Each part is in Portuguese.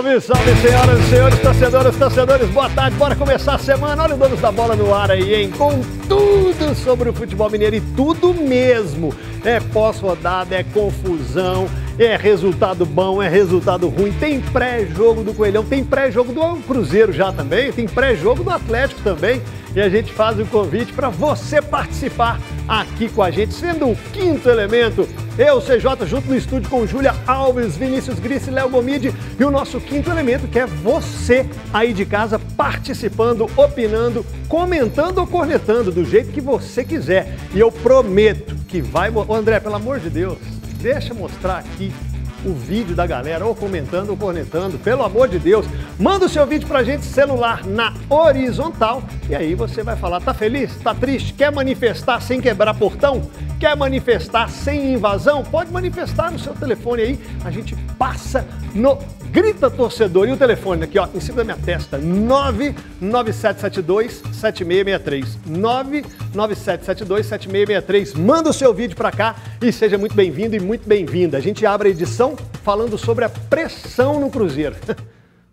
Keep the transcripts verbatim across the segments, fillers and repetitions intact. Salve, salve, senhoras e senhores, torcedores, torcedores, boa tarde, bora começar a semana. Olha o Donos da Bola no ar aí, hein? Com tudo sobre o futebol mineiro e tudo mesmo. É pós-rodada, é confusão, é resultado bom, é resultado ruim. Tem pré-jogo do Coelhão, tem pré-jogo do Cruzeiro já também, tem pré-jogo do Atlético também. E a gente faz o convite para você participar aqui com a gente, sendo o quinto elemento. Eu, C J, junto no estúdio com Júlia Alves, Vinícius Gris e Léo Gomidi. E o nosso quinto elemento, que é você aí de casa participando, opinando, comentando ou cornetando, do jeito que você quiser. E eu prometo que vai... Ô, André, pelo amor de Deus, deixa eu mostrar aqui o vídeo da galera, ou comentando ou cornetando, pelo amor de Deus. Manda o seu vídeo pra gente, celular na horizontal, e aí você vai falar, tá feliz, tá triste, quer manifestar sem quebrar portão, quer manifestar sem invasão, pode manifestar no seu telefone aí, a gente passa no Grita Torcedor. E o telefone aqui, ó, em cima da minha testa, nove nove sete sete dois sete seis seis três, nove nove sete sete dois sete seis seis três. Manda o seu vídeo pra cá e seja muito bem-vindo e muito bem-vinda. A gente abre a edição falando sobre a pressão no Cruzeiro.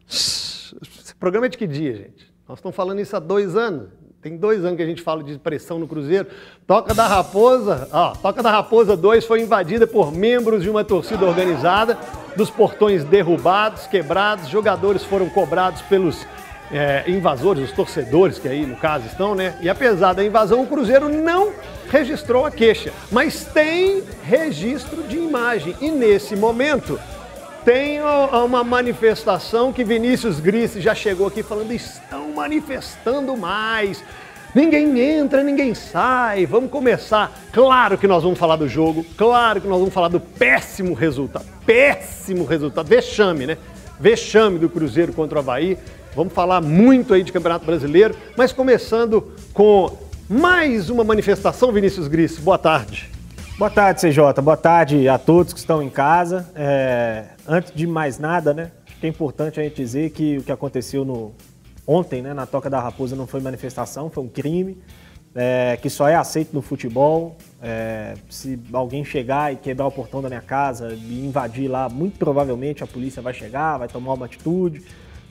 Esse programa é de que dia, gente? Nós estamos falando isso há dois anos. Tem dois anos que a gente fala de pressão no Cruzeiro. Toca da Raposa, ó, Toca da Raposa dois foi invadida por membros de uma torcida organizada, dos portões derrubados, quebrados, jogadores foram cobrados pelos é, invasores, os torcedores que aí no caso estão, né? E apesar da invasão, o Cruzeiro não registrou a queixa, mas tem registro de imagem e nesse momento... Tem uma manifestação que Vinícius Gris já chegou aqui falando, estão manifestando mais, ninguém entra, ninguém sai, vamos começar. Claro que nós vamos falar do jogo, claro que nós vamos falar do péssimo resultado, péssimo resultado, vexame, né? Vexame do Cruzeiro contra o Avaí, vamos falar muito aí de Campeonato Brasileiro, mas começando com mais uma manifestação, Vinícius Gris, boa tarde. Boa tarde, C J. Boa tarde a todos que estão em casa. É, antes de mais nada, né, é importante a gente dizer que o que aconteceu no, ontem, né, na Toca da Raposa não foi manifestação, foi um crime é, que só é aceito no futebol. É, se alguém chegar e quebrar o portão da minha casa e invadir lá, muito provavelmente a polícia vai chegar, vai tomar uma atitude.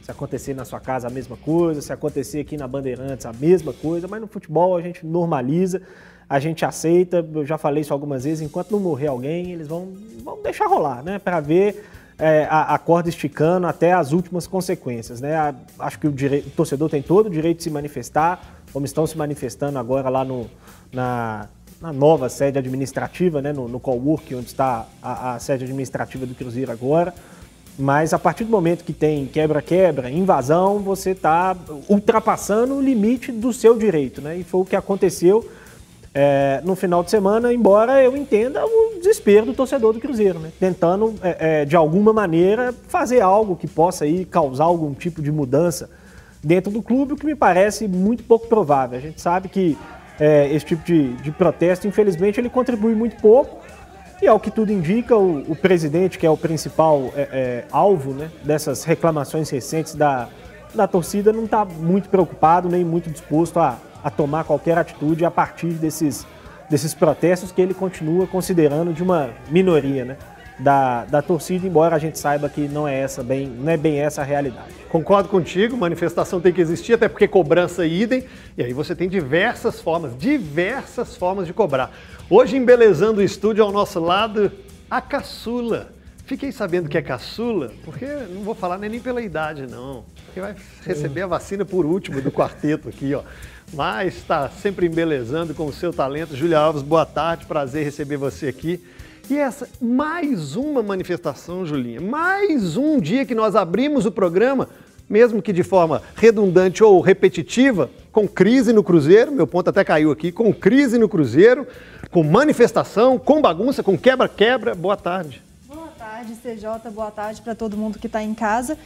Se acontecer na sua casa, a mesma coisa. Se acontecer aqui na Bandeirantes, a mesma coisa. Mas no futebol a gente normaliza. A gente aceita, eu já falei isso algumas vezes, enquanto não morrer alguém, eles vão, vão deixar rolar, né? Para ver é, a, a corda esticando até as últimas consequências, né? A, acho que o, direito, o torcedor tem todo o direito de se manifestar, como estão se manifestando agora lá no, na, na nova sede administrativa, né? No, no coworking, onde está a, a sede administrativa do Cruzeiro agora. Mas a partir do momento que tem quebra-quebra, invasão, você está ultrapassando o limite do seu direito, né? E foi o que aconteceu... É, no final de semana, embora eu entenda o desespero do torcedor do Cruzeiro, né? Tentando, é, é, de alguma maneira, fazer algo que possa aí causar algum tipo de mudança dentro do clube, o que me parece muito pouco provável. A gente sabe que é, esse tipo de, de protesto, infelizmente, ele contribui muito pouco e, ao que tudo indica, o, o presidente, que é o principal é, é, alvo, né, dessas reclamações recentes da, da torcida, não está muito preocupado nem muito disposto a... a tomar qualquer atitude a partir desses, desses protestos que ele continua considerando de uma minoria, né, da, da torcida, embora a gente saiba que não é, essa bem, não é bem essa a realidade. Concordo contigo, manifestação tem que existir, até porque cobrança é idem, e aí você tem diversas formas, diversas formas de cobrar. Hoje, embelezando o estúdio ao nosso lado, a caçula. Fiquei sabendo que é caçula, porque não vou falar nem pela idade, não. Porque vai receber a vacina por último do quarteto aqui, ó. Mas está sempre embelezando com o seu talento. Júlia Alves, boa tarde, prazer receber você aqui. E essa, mais uma manifestação, Julinha. Mais um dia que nós abrimos o programa, mesmo que de forma redundante ou repetitiva, com crise no Cruzeiro, meu ponto até caiu aqui, com crise no Cruzeiro, com manifestação, com bagunça, com quebra-quebra. Boa tarde. Boa tarde, C J. Boa tarde para todo mundo que está em casa.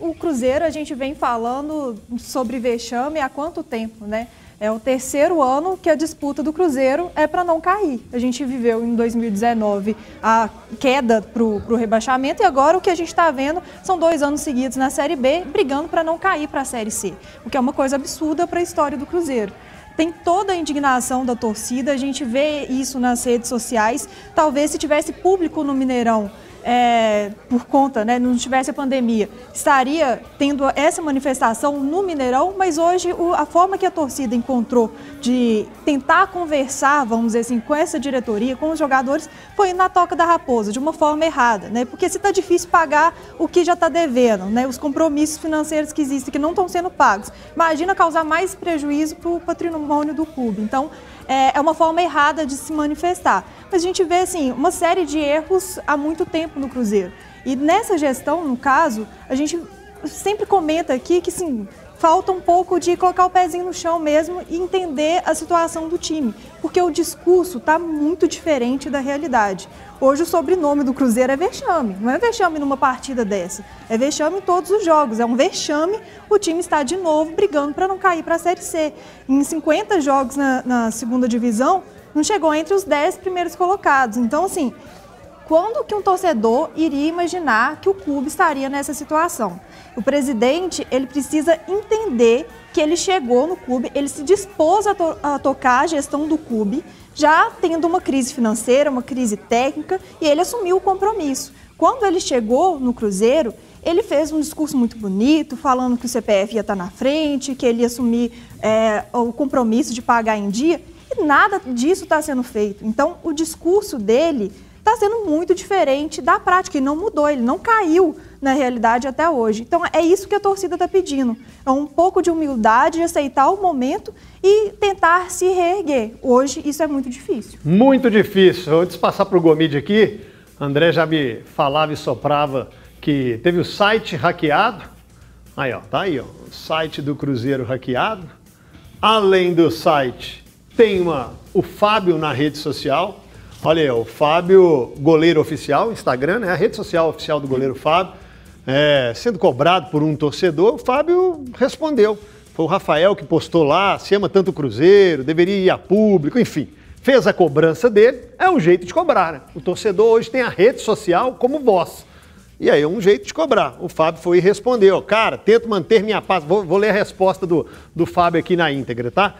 O Cruzeiro, a gente vem falando sobre vexame há quanto tempo, né? É o terceiro ano que a disputa do Cruzeiro é para não cair. A gente viveu em dois mil e dezenove a queda para o rebaixamento e agora o que a gente está vendo são dois anos seguidos na Série B brigando para não cair para a Série C, o que é uma coisa absurda para a história do Cruzeiro. Tem toda a indignação da torcida, a gente vê isso nas redes sociais. Talvez se tivesse público no Mineirão, é, por conta, né, não tivesse a pandemia, estaria tendo essa manifestação no Mineirão, mas hoje o, a forma que a torcida encontrou de tentar conversar, vamos dizer assim, com essa diretoria, com os jogadores, foi na Toca da Raposa, de uma forma errada, né, porque se está difícil pagar o que já está devendo, né, os compromissos financeiros que existem, que não estão sendo pagos, imagina causar mais prejuízo para o patrimônio do clube. Então, é uma forma errada de se manifestar. Mas a gente vê, assim, uma série de erros há muito tempo no Cruzeiro. E nessa gestão, no caso, a gente sempre comenta aqui que, sim, falta um pouco de colocar o pezinho no chão mesmo e entender a situação do time. Porque o discurso está muito diferente da realidade. Hoje o sobrenome do Cruzeiro é vexame. Não é vexame numa partida dessa. É vexame em todos os jogos. É um vexame. O time está de novo brigando para não cair para a Série C. Em cinquenta jogos na, na segunda divisão, não chegou entre os dez primeiros colocados. Então, assim, quando que um torcedor iria imaginar que o clube estaria nessa situação? O presidente, ele precisa entender que ele chegou no clube, ele se dispôs a, to a tocar a gestão do clube, já tendo uma crise financeira, uma crise técnica, e ele assumiu o compromisso. Quando ele chegou no Cruzeiro, ele fez um discurso muito bonito, falando que o C P F ia estar na frente, que ele ia assumir é, o compromisso de pagar em dia, e nada disso está sendo feito. Então, o discurso dele está sendo muito diferente da prática, ele não mudou, ele não caiu na realidade até hoje. Então é isso que a torcida está pedindo, é um pouco de humildade, de aceitar o momento e tentar se reerguer. Hoje isso é muito difícil. Muito difícil. Antes de passar para o Gomidi aqui, André já me falava e soprava que teve o site hackeado. Aí ó, tá aí ó, o site do Cruzeiro hackeado. Além do site, tem uma, o Fábio na rede social. Olha aí, o Fábio, goleiro oficial, Instagram, né? A rede social oficial do goleiro Fábio, é, sendo cobrado por um torcedor, o Fábio respondeu. Foi o Rafael que postou lá, se ama tanto o Cruzeiro, deveria ir a público, enfim. Fez a cobrança dele, é um jeito de cobrar, né? O torcedor hoje tem a rede social como voz. E aí é um jeito de cobrar. O Fábio foi e respondeu. Cara, tento manter minha paz. Vou, vou ler a resposta do, do Fábio aqui na íntegra, tá?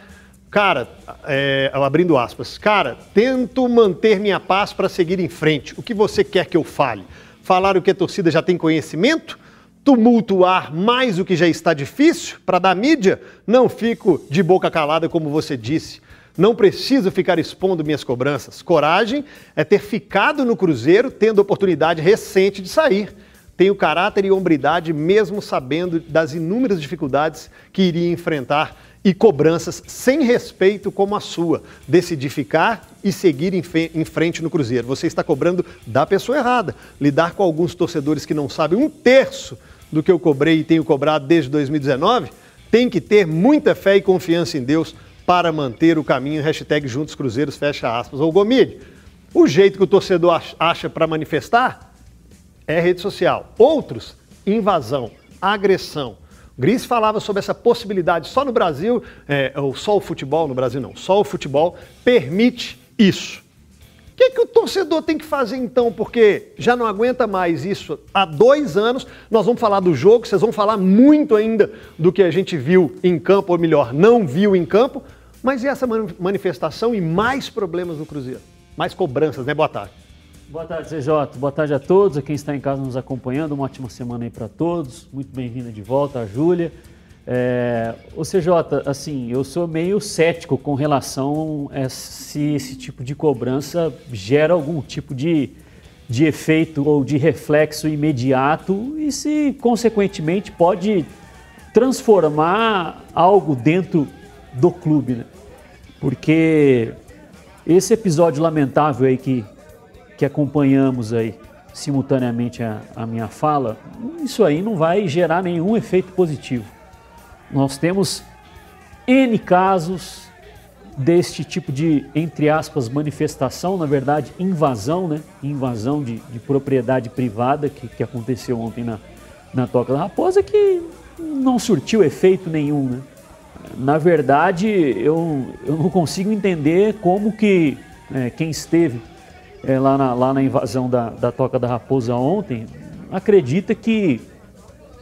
Cara, é, abrindo aspas, cara, tento manter minha paz para seguir em frente. O que você quer que eu fale? Falar o que a torcida já tem conhecimento? Tumultuar mais o que já está difícil para dar mídia? Não fico de boca calada, como você disse. Não preciso ficar expondo minhas cobranças. Coragem é ter ficado no Cruzeiro tendo oportunidade recente de sair. Tenho caráter e hombridade, mesmo sabendo das inúmeras dificuldades que iria enfrentar e cobranças sem respeito como a sua. Decidi ficar e seguir em, em frente no Cruzeiro. Você está cobrando da pessoa errada. Lidar com alguns torcedores que não sabem um terço do que eu cobrei e tenho cobrado desde dois mil e dezenove, tem que ter muita fé e confiança em Deus para manter o caminho. Hashtag Juntos Cruzeiros, fecha aspas. Ô Gomide, o jeito que o torcedor acha para manifestar é rede social. Outros, invasão, agressão. Gris falava sobre essa possibilidade, só no Brasil, é, ou só o futebol, no Brasil não, só o futebol permite isso. O que, que o torcedor tem que fazer então, porque já não aguenta mais isso há dois anos? Nós vamos falar do jogo, vocês vão falar muito ainda do que a gente viu em campo, ou melhor, não viu em campo, mas e essa manifestação e mais problemas no Cruzeiro? Mais cobranças, né? Boa tarde. Boa tarde, C J. Boa tarde a todos, a quem está em casa nos acompanhando. Uma ótima semana aí para todos. Muito bem-vinda de volta, a Júlia. É, o C J, assim, eu sou meio cético com relação a se esse tipo de cobrança gera algum tipo de, de efeito ou de reflexo imediato e se, consequentemente, pode transformar algo dentro do clube, né? Porque esse episódio lamentável aí que que acompanhamos aí simultaneamente a, a minha fala, isso aí não vai gerar nenhum efeito positivo. Nós temos N casos deste tipo de, entre aspas, manifestação, na verdade, invasão, né? Invasão de, de propriedade privada que, que aconteceu ontem na, na Toca da Raposa, que não surtiu efeito nenhum, né? Na verdade, eu, eu não consigo entender como que é, quem esteve É, lá, na, lá na invasão da, da Toca da Raposa ontem, acredita que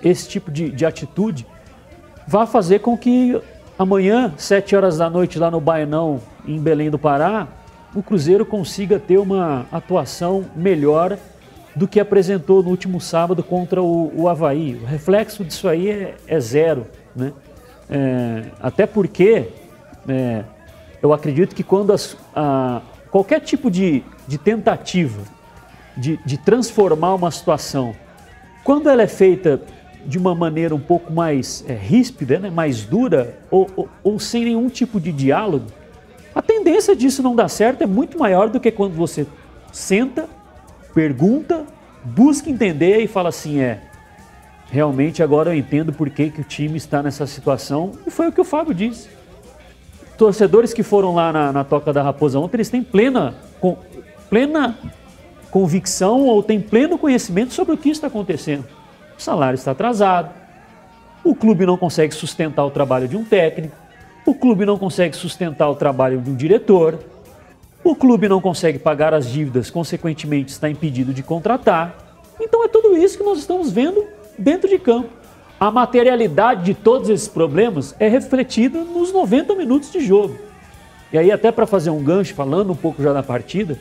esse tipo de, de atitude vai fazer com que amanhã, sete horas da noite, lá no Baianão, em Belém do Pará, o Cruzeiro consiga ter uma atuação melhor do que apresentou no último sábado contra o, o Avaí. O reflexo disso aí é, é zero, né? É, até porque é, eu acredito que quando as, a, qualquer tipo de, de tentativa de, de transformar uma situação, quando ela é feita de uma maneira um pouco mais é, ríspida, né, mais dura, ou, ou, ou sem nenhum tipo de diálogo, a tendência disso não dar certo é muito maior do que quando você senta, pergunta, busca entender e fala assim, é, realmente agora eu entendo por que, que o time está nessa situação. E foi o que o Fábio disse. Torcedores que foram lá na, na Toca da Raposa ontem, eles têm plena, com, plena convicção ou têm pleno conhecimento sobre o que está acontecendo. O salário está atrasado, o clube não consegue sustentar o trabalho de um técnico, o clube não consegue sustentar o trabalho de um diretor, o clube não consegue pagar as dívidas, consequentemente está impedido de contratar. Então é tudo isso que nós estamos vendo dentro de campo. A materialidade de todos esses problemas é refletida nos noventa minutos de jogo. E aí, até para fazer um gancho, falando um pouco já da partida,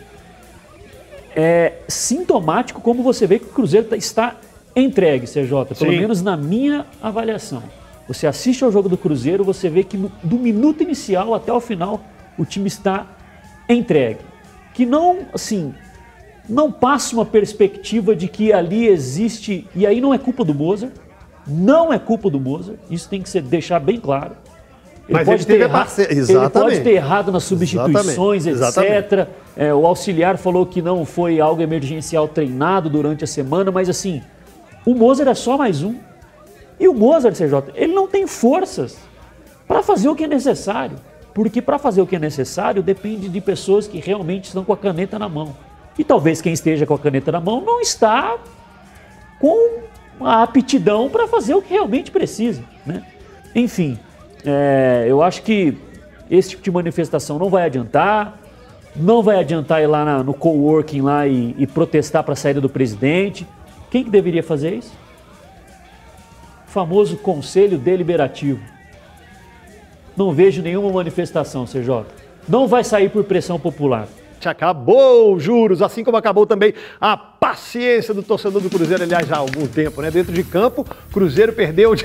é sintomático como você vê que o Cruzeiro está entregue, C J, pelo Sim. menos na minha avaliação. Você assiste ao jogo do Cruzeiro, você vê que no, do minuto inicial até o final o time está entregue. Que não, assim... não passa uma perspectiva de que ali existe, e aí não é culpa do Mozart, não é culpa do Mozart, isso tem que ser, deixar bem claro. Ele Mas pode ele, ter errado, ele pode ter errado nas substituições, Exatamente. etcétera. É, o auxiliar falou que não foi algo emergencial treinado durante a semana, mas assim, o Mozart é só mais um. E o Mozart, C J, ele não tem forças para fazer o que é necessário, porque para fazer o que é necessário depende de pessoas que realmente estão com a caneta na mão. E talvez quem esteja com a caneta na mão não está com a aptidão para fazer o que realmente precisa, né? Enfim, é, eu acho que esse tipo de manifestação não vai adiantar, não vai adiantar ir lá na, no coworking lá e, e protestar para a saída do presidente. Quem que deveria fazer isso? O famoso Conselho Deliberativo. Não vejo nenhuma manifestação, C J. Não vai sair por pressão popular. Acabou os juros, assim como acabou também a paciência do torcedor do Cruzeiro, aliás, há algum tempo, né? Dentro de campo, Cruzeiro perdeu de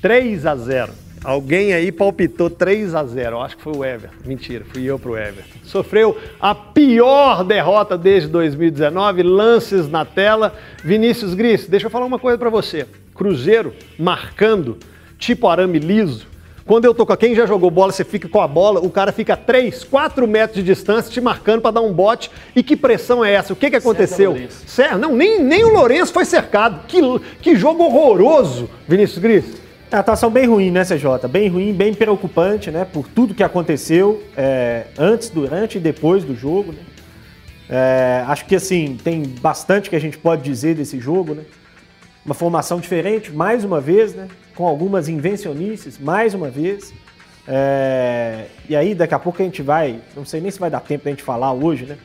três a zero. Alguém aí palpitou três a zero, acho que foi o Everton. Mentira, fui eu pro Everton. Sofreu a pior derrota desde dois mil e dezenove, lances na tela. Vinícius Gris, deixa eu falar uma coisa para você. Cruzeiro marcando, tipo arame liso. Quando eu tô com quem já jogou bola, você fica com a bola, o cara fica a três, quatro metros de distância te marcando para dar um bote. E que pressão é essa? O que que aconteceu? Certo, não, nem, nem o Lourenço foi cercado. Que, que jogo horroroso, Vinícius Gris. A atuação bem ruim, né, C J? Bem ruim, bem preocupante, né? Por tudo que aconteceu é, antes, durante e depois do jogo, né? É, acho que, assim, tem bastante que a gente pode dizer desse jogo, né? Uma formação diferente, mais uma vez, né? Com algumas invencionices, mais uma vez. É... E aí, daqui a pouco a gente vai, não sei nem se vai dar tempo da gente falar hoje, né?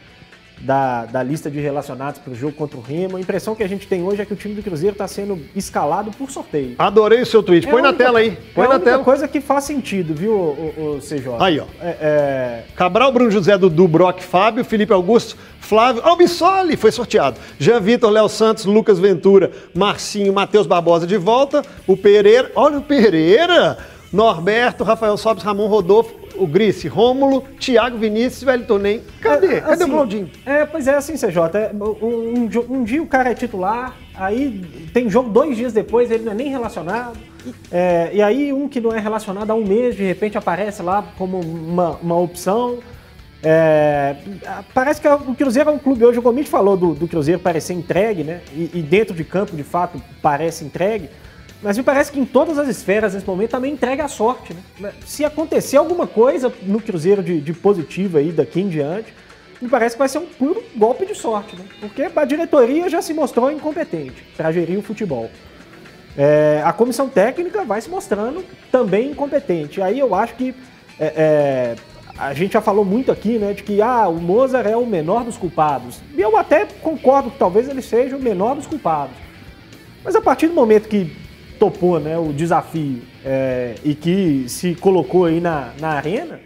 Da, da lista de relacionados para o jogo contra o Remo. A impressão que a gente tem hoje é que o time do Cruzeiro está sendo escalado por sorteio. Adorei o seu tweet. Põe é na única, tela aí. Põe é na tela. É uma coisa que faz sentido, viu, o, o C J? Aí, ó. É, é... Cabral, Bruno José, Dudu, Brock, Fábio, Felipe Augusto, Flávio, oh, Bissoli foi sorteado. Jean Vitor, Léo Santos, Lucas Ventura, Marcinho, Matheus Barbosa de volta, o Pereira, olha o Pereira, Norberto, Rafael Sobes, Ramon, Rodolfo, o Gris, Rômulo, Thiago, Vinícius, Wellington, nem. Cadê? Cadê assim, o Claudinho? É, pois é assim, C J. Um, um, um dia o cara é titular, aí tem jogo dois dias depois, ele não é nem relacionado. É, e aí um que não é relacionado há um mês, de repente aparece lá como uma, uma opção. É, parece que o Cruzeiro é um clube, hoje o Gomidi falou do, do Cruzeiro parecer entregue, né? E, e dentro de campo, de fato, parece entregue. Mas me parece que em todas as esferas, nesse momento, também entrega a sorte, né? Se acontecer alguma coisa no Cruzeiro de, de positivo aí daqui em diante, me parece que vai ser um puro golpe de sorte, né? Porque a diretoria já se mostrou incompetente para gerir o futebol. É, a comissão técnica vai se mostrando também incompetente. Aí eu acho que é, é, a gente já falou muito aqui, né, de que ah, o Mozart é o menor dos culpados. E eu até concordo que talvez ele seja o menor dos culpados. Mas a partir do momento que topou, né, o desafio é, e que se colocou aí na, na arena,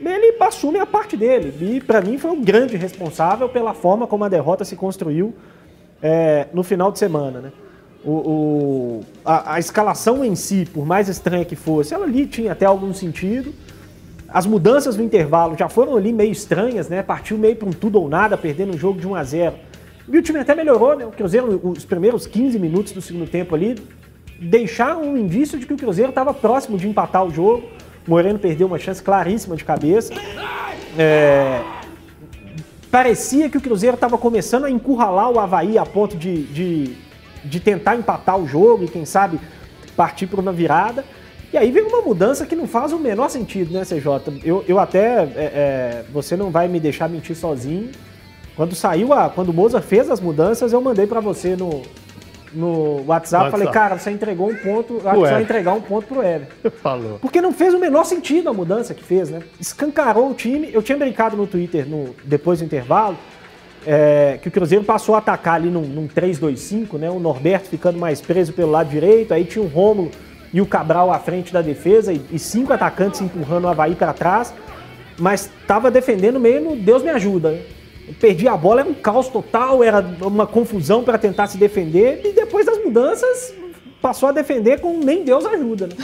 ele assume a parte dele. E para mim foi um grande responsável pela forma como a derrota se construiu é, no final de semana, né? O, o, a, a escalação em si, por mais estranha que fosse, ela ali tinha até algum sentido. As mudanças no intervalo já foram ali meio estranhas, né? Partiu meio para um tudo ou nada, perdendo um jogo de um a zero. E o time até melhorou, né? O Cruzeiro, os primeiros quinze minutos do segundo tempo ali, deixaram um indício de que o Cruzeiro estava próximo de empatar o jogo. Moreno perdeu uma chance claríssima de cabeça. É... Parecia que o Cruzeiro estava começando a encurralar o Avaí a ponto de... de... de tentar empatar o jogo e, quem sabe, partir para uma virada. E aí vem uma mudança que não faz o menor sentido, né, C J? Eu, eu até... É, é, você não vai me deixar mentir sozinho. Quando saiu a... Quando o Mozart fez as mudanças, eu mandei para você no, no WhatsApp. WhatsApp. Falei, cara, você entregou um ponto... Acho que você vai entregar um ponto pro Everton. Falou. Porque não fez o menor sentido a mudança que fez, né? Escancarou o time. Eu tinha brincado no Twitter no, depois do intervalo, É, que o Cruzeiro passou a atacar ali num, num três dois cinco, né? O Norberto ficando mais preso pelo lado direito, aí tinha o Romulo e o Cabral à frente da defesa e, e cinco atacantes empurrando o Avaí para trás, mas estava defendendo meio no Deus me ajuda, né? Perdia a bola, era um caos total, era uma confusão para tentar se defender, e depois das mudanças passou a defender com nem Deus ajuda, né?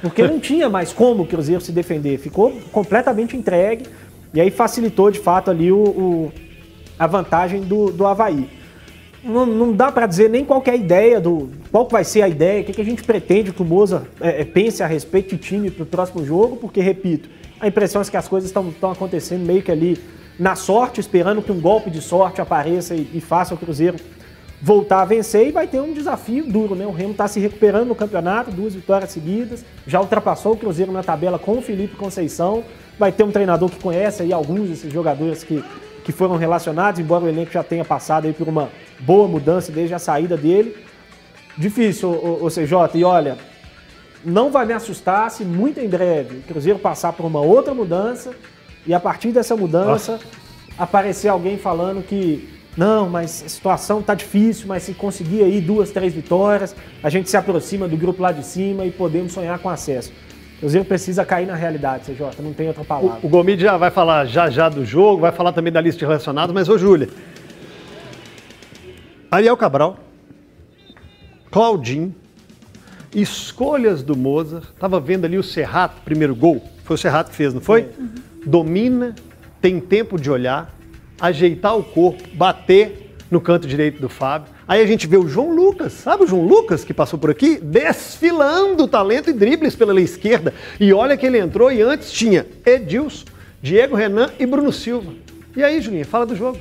Porque não tinha mais como o Cruzeiro se defender, ficou completamente entregue, e aí facilitou de fato ali o... o a vantagem do, do Avaí. Não, não dá para dizer nem qual que é a ideia, do, qual que vai ser a ideia, o que, que a gente pretende que o Mozart é, pense a respeito de time para o próximo jogo, porque, repito, a impressão é que as coisas estão acontecendo meio que ali na sorte, esperando que um golpe de sorte apareça e, e faça o Cruzeiro voltar a vencer, e vai ter um desafio duro, né? O Remo está se recuperando no campeonato, duas vitórias seguidas, já ultrapassou o Cruzeiro na tabela com o Felipe Conceição, vai ter um treinador que conhece aí alguns desses jogadores que que foram relacionados, embora o elenco já tenha passado aí por uma boa mudança desde a saída dele. Difícil, o C J, e olha, não vai me assustar se muito em breve o Cruzeiro passar por uma outra mudança e a partir dessa mudança Nossa. aparecer alguém falando que não, mas a situação tá difícil, mas se conseguir aí duas, três vitórias, a gente se aproxima do grupo lá de cima e podemos sonhar com acesso. O Cruzeiro precisa cair na realidade, C J, não tem outra palavra. O, o Gomidi já vai falar já já do jogo, vai falar também da lista de relacionados, mas ô Júlia, Ariel Cabral, Claudinho, escolhas do Mozart, tava vendo ali o Serrato, primeiro gol, foi o Serrato que fez, não foi? Uhum. Domina, tem tempo de olhar, ajeitar o corpo, bater no canto direito do Fábio. Aí a gente vê o João Lucas, sabe o João Lucas que passou por aqui? Desfilando talento e dribles pela esquerda. E olha que ele entrou e antes tinha Edilson, Diego Renan e Bruno Silva. E aí, Julinha, fala do jogo.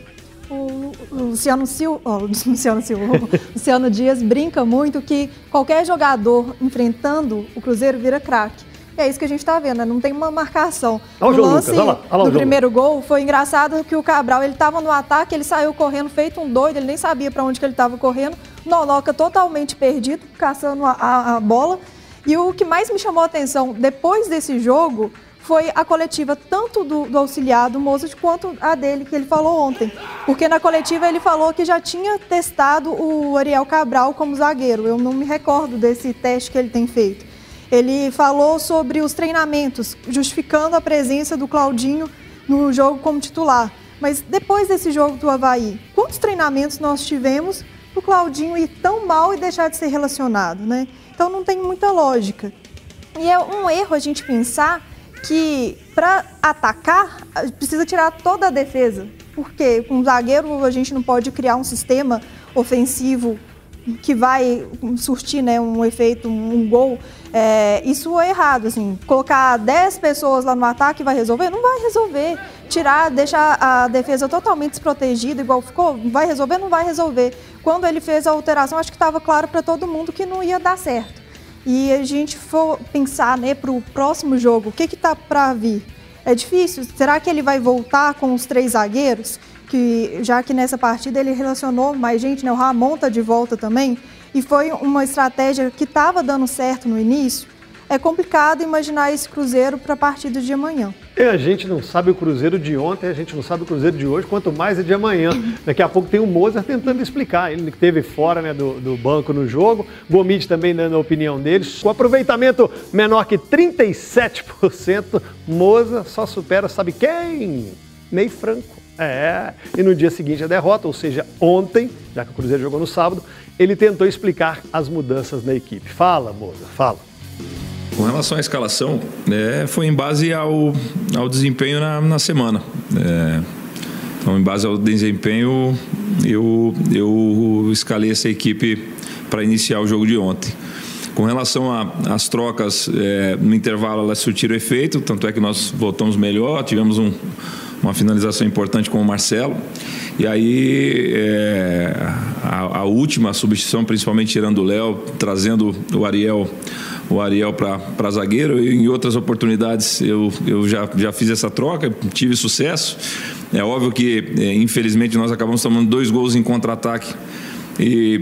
O Luciano Silva, oh, Luciano Silva, Luciano Dias brinca muito que qualquer jogador enfrentando o Cruzeiro vira craque. É isso que a gente está vendo, né? Não tem uma marcação. Olha o João Lucas, olha lá, olha lá o do primeiro gol, foi engraçado que o Cabral, ele estava no ataque, ele saiu correndo feito um doido, ele nem sabia para onde que ele estava correndo. Noloca totalmente perdido, caçando a, a, a bola. E o que mais me chamou a atenção depois desse jogo foi a coletiva tanto do, do auxiliar do Mozart quanto a dele, que ele falou ontem. Porque na coletiva ele falou que já tinha testado o Ariel Cabral como zagueiro. Eu não me recordo desse teste que ele tem feito. Ele falou sobre os treinamentos, justificando a presença do Claudinho no jogo como titular. Mas depois desse jogo do Avaí, quantos treinamentos nós tivemos para o Claudinho ir tão mal e deixar de ser relacionado, né? Então não tem muita lógica. E é um erro a gente pensar que para atacar, precisa tirar toda a defesa. Porque com um zagueiro a gente não pode criar um sistema ofensivo que vai surtir, né, um efeito, um gol. É, isso é errado, assim, colocar dez pessoas lá no ataque vai resolver? Não vai resolver. Tirar, deixar a defesa totalmente desprotegida, igual ficou, vai resolver? Não vai resolver. Quando ele fez a alteração, acho que estava claro para todo mundo que não ia dar certo. E a gente for pensar, né, para o próximo jogo, o que que tá para vir? É difícil? Será que ele vai voltar com os três zagueiros? Que, já que nessa partida ele relacionou mais gente, né? O Ramon tá de volta também, e foi uma estratégia que estava dando certo no início. É complicado imaginar esse Cruzeiro para a partida de amanhã. E a gente não sabe o Cruzeiro de ontem, a gente não sabe o Cruzeiro de hoje, quanto mais é de amanhã. Daqui a pouco tem o Mozart tentando explicar, ele que esteve fora, né, do, do banco no jogo, Gomidi também dando a opinião dele. Com aproveitamento menor que trinta e sete por cento, Mozart só supera, sabe quem? Ney Franco. É, e no dia seguinte a derrota, ou seja, ontem, já que o Cruzeiro jogou no sábado, ele tentou explicar as mudanças na equipe. Fala, Moza, fala. Com relação à escalação, é, foi em base ao, ao desempenho na, na semana. É, então, em base ao desempenho, eu, eu escalei essa equipe para iniciar o jogo de ontem. Com relação às trocas, é, no intervalo elas surtiram efeito, tanto é que nós voltamos melhor, tivemos um, uma finalização importante com o Marcelo. E aí, é, a, a última substituição, principalmente tirando o Léo, trazendo o Ariel, o Ariel para zagueiro, e em outras oportunidades eu, eu já, já fiz essa troca, tive sucesso. É óbvio que, é, infelizmente, nós acabamos tomando dois gols em contra-ataque. E,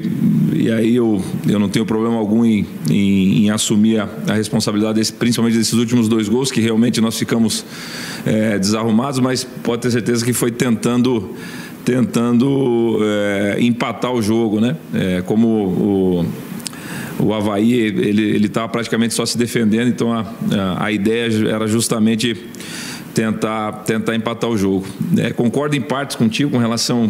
e aí eu, eu não tenho problema algum em, em, em assumir a, a responsabilidade, desse, principalmente desses últimos dois gols, que realmente nós ficamos é, desarrumados, mas pode ter certeza que foi tentando, tentando é, empatar o jogo, né? É, como o... O Avaí, ele estava praticamente só se defendendo, então a, a, a ideia era justamente tentar, tentar empatar o jogo. É, concordo em partes contigo com relação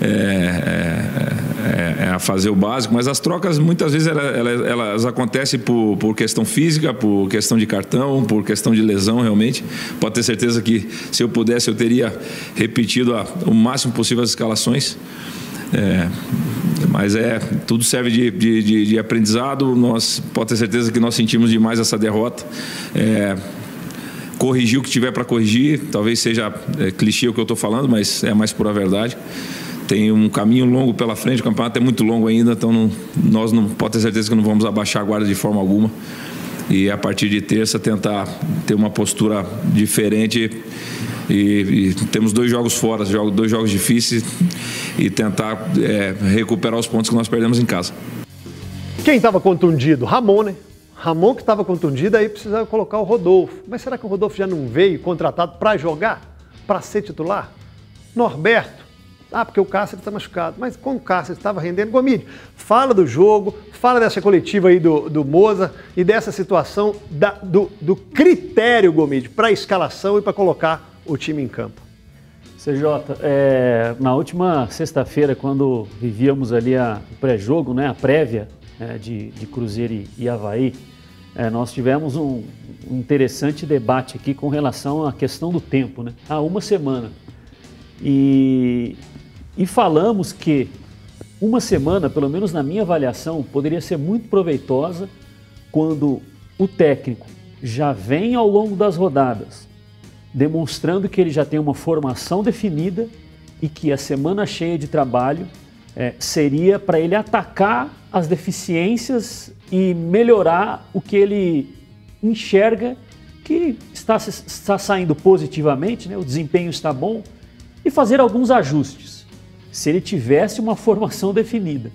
é, é, é, a fazer o básico, mas as trocas muitas vezes elas, elas, elas acontecem por, por questão física, por questão de cartão, por questão de lesão realmente. Pode ter certeza que se eu pudesse eu teria repetido a, o máximo possível as escalações. É, mas é, tudo serve de, de, de, de aprendizado. Nós, pode ter certeza que nós sentimos demais essa derrota. É, corrigir o que tiver para corrigir, talvez seja é, clichê o que eu estou falando, mas é mais pura verdade. Tem um caminho longo pela frente, o campeonato é muito longo ainda, então não, nós não, pode ter certeza que não vamos abaixar a guarda de forma alguma. E a partir de terça tentar ter uma postura diferente. E, e temos dois jogos fora, dois jogos difíceis, e tentar é, recuperar os pontos que nós perdemos em casa. Quem estava contundido? Ramon, né? Ramon que estava contundido, aí precisava colocar o Rodolfo. Mas será que o Rodolfo já não veio contratado para jogar? Para ser titular? Norberto? Ah, porque o Cássio está machucado. Mas como o Cássio estava rendendo, Gomidi, fala do jogo, fala dessa coletiva aí do, do Mozart e dessa situação da, do, do critério, Gomidi, para a escalação e para colocar o time em campo. C J, é, na última sexta-feira, quando vivíamos ali a, o pré-jogo, né, a prévia é, de, de Cruzeiro e, e Avaí, é, nós tivemos um, um interessante debate aqui com relação à questão do tempo, né? Há uma semana. E, e falamos que uma semana, pelo menos na minha avaliação, poderia ser muito proveitosa quando o técnico já vem ao longo das rodadas demonstrando que ele já tem uma formação definida e que a semana cheia de trabalho é, seria para ele atacar as deficiências e melhorar o que ele enxerga que está, está saindo positivamente, né? O desempenho está bom, e fazer alguns ajustes, se ele tivesse uma formação definida.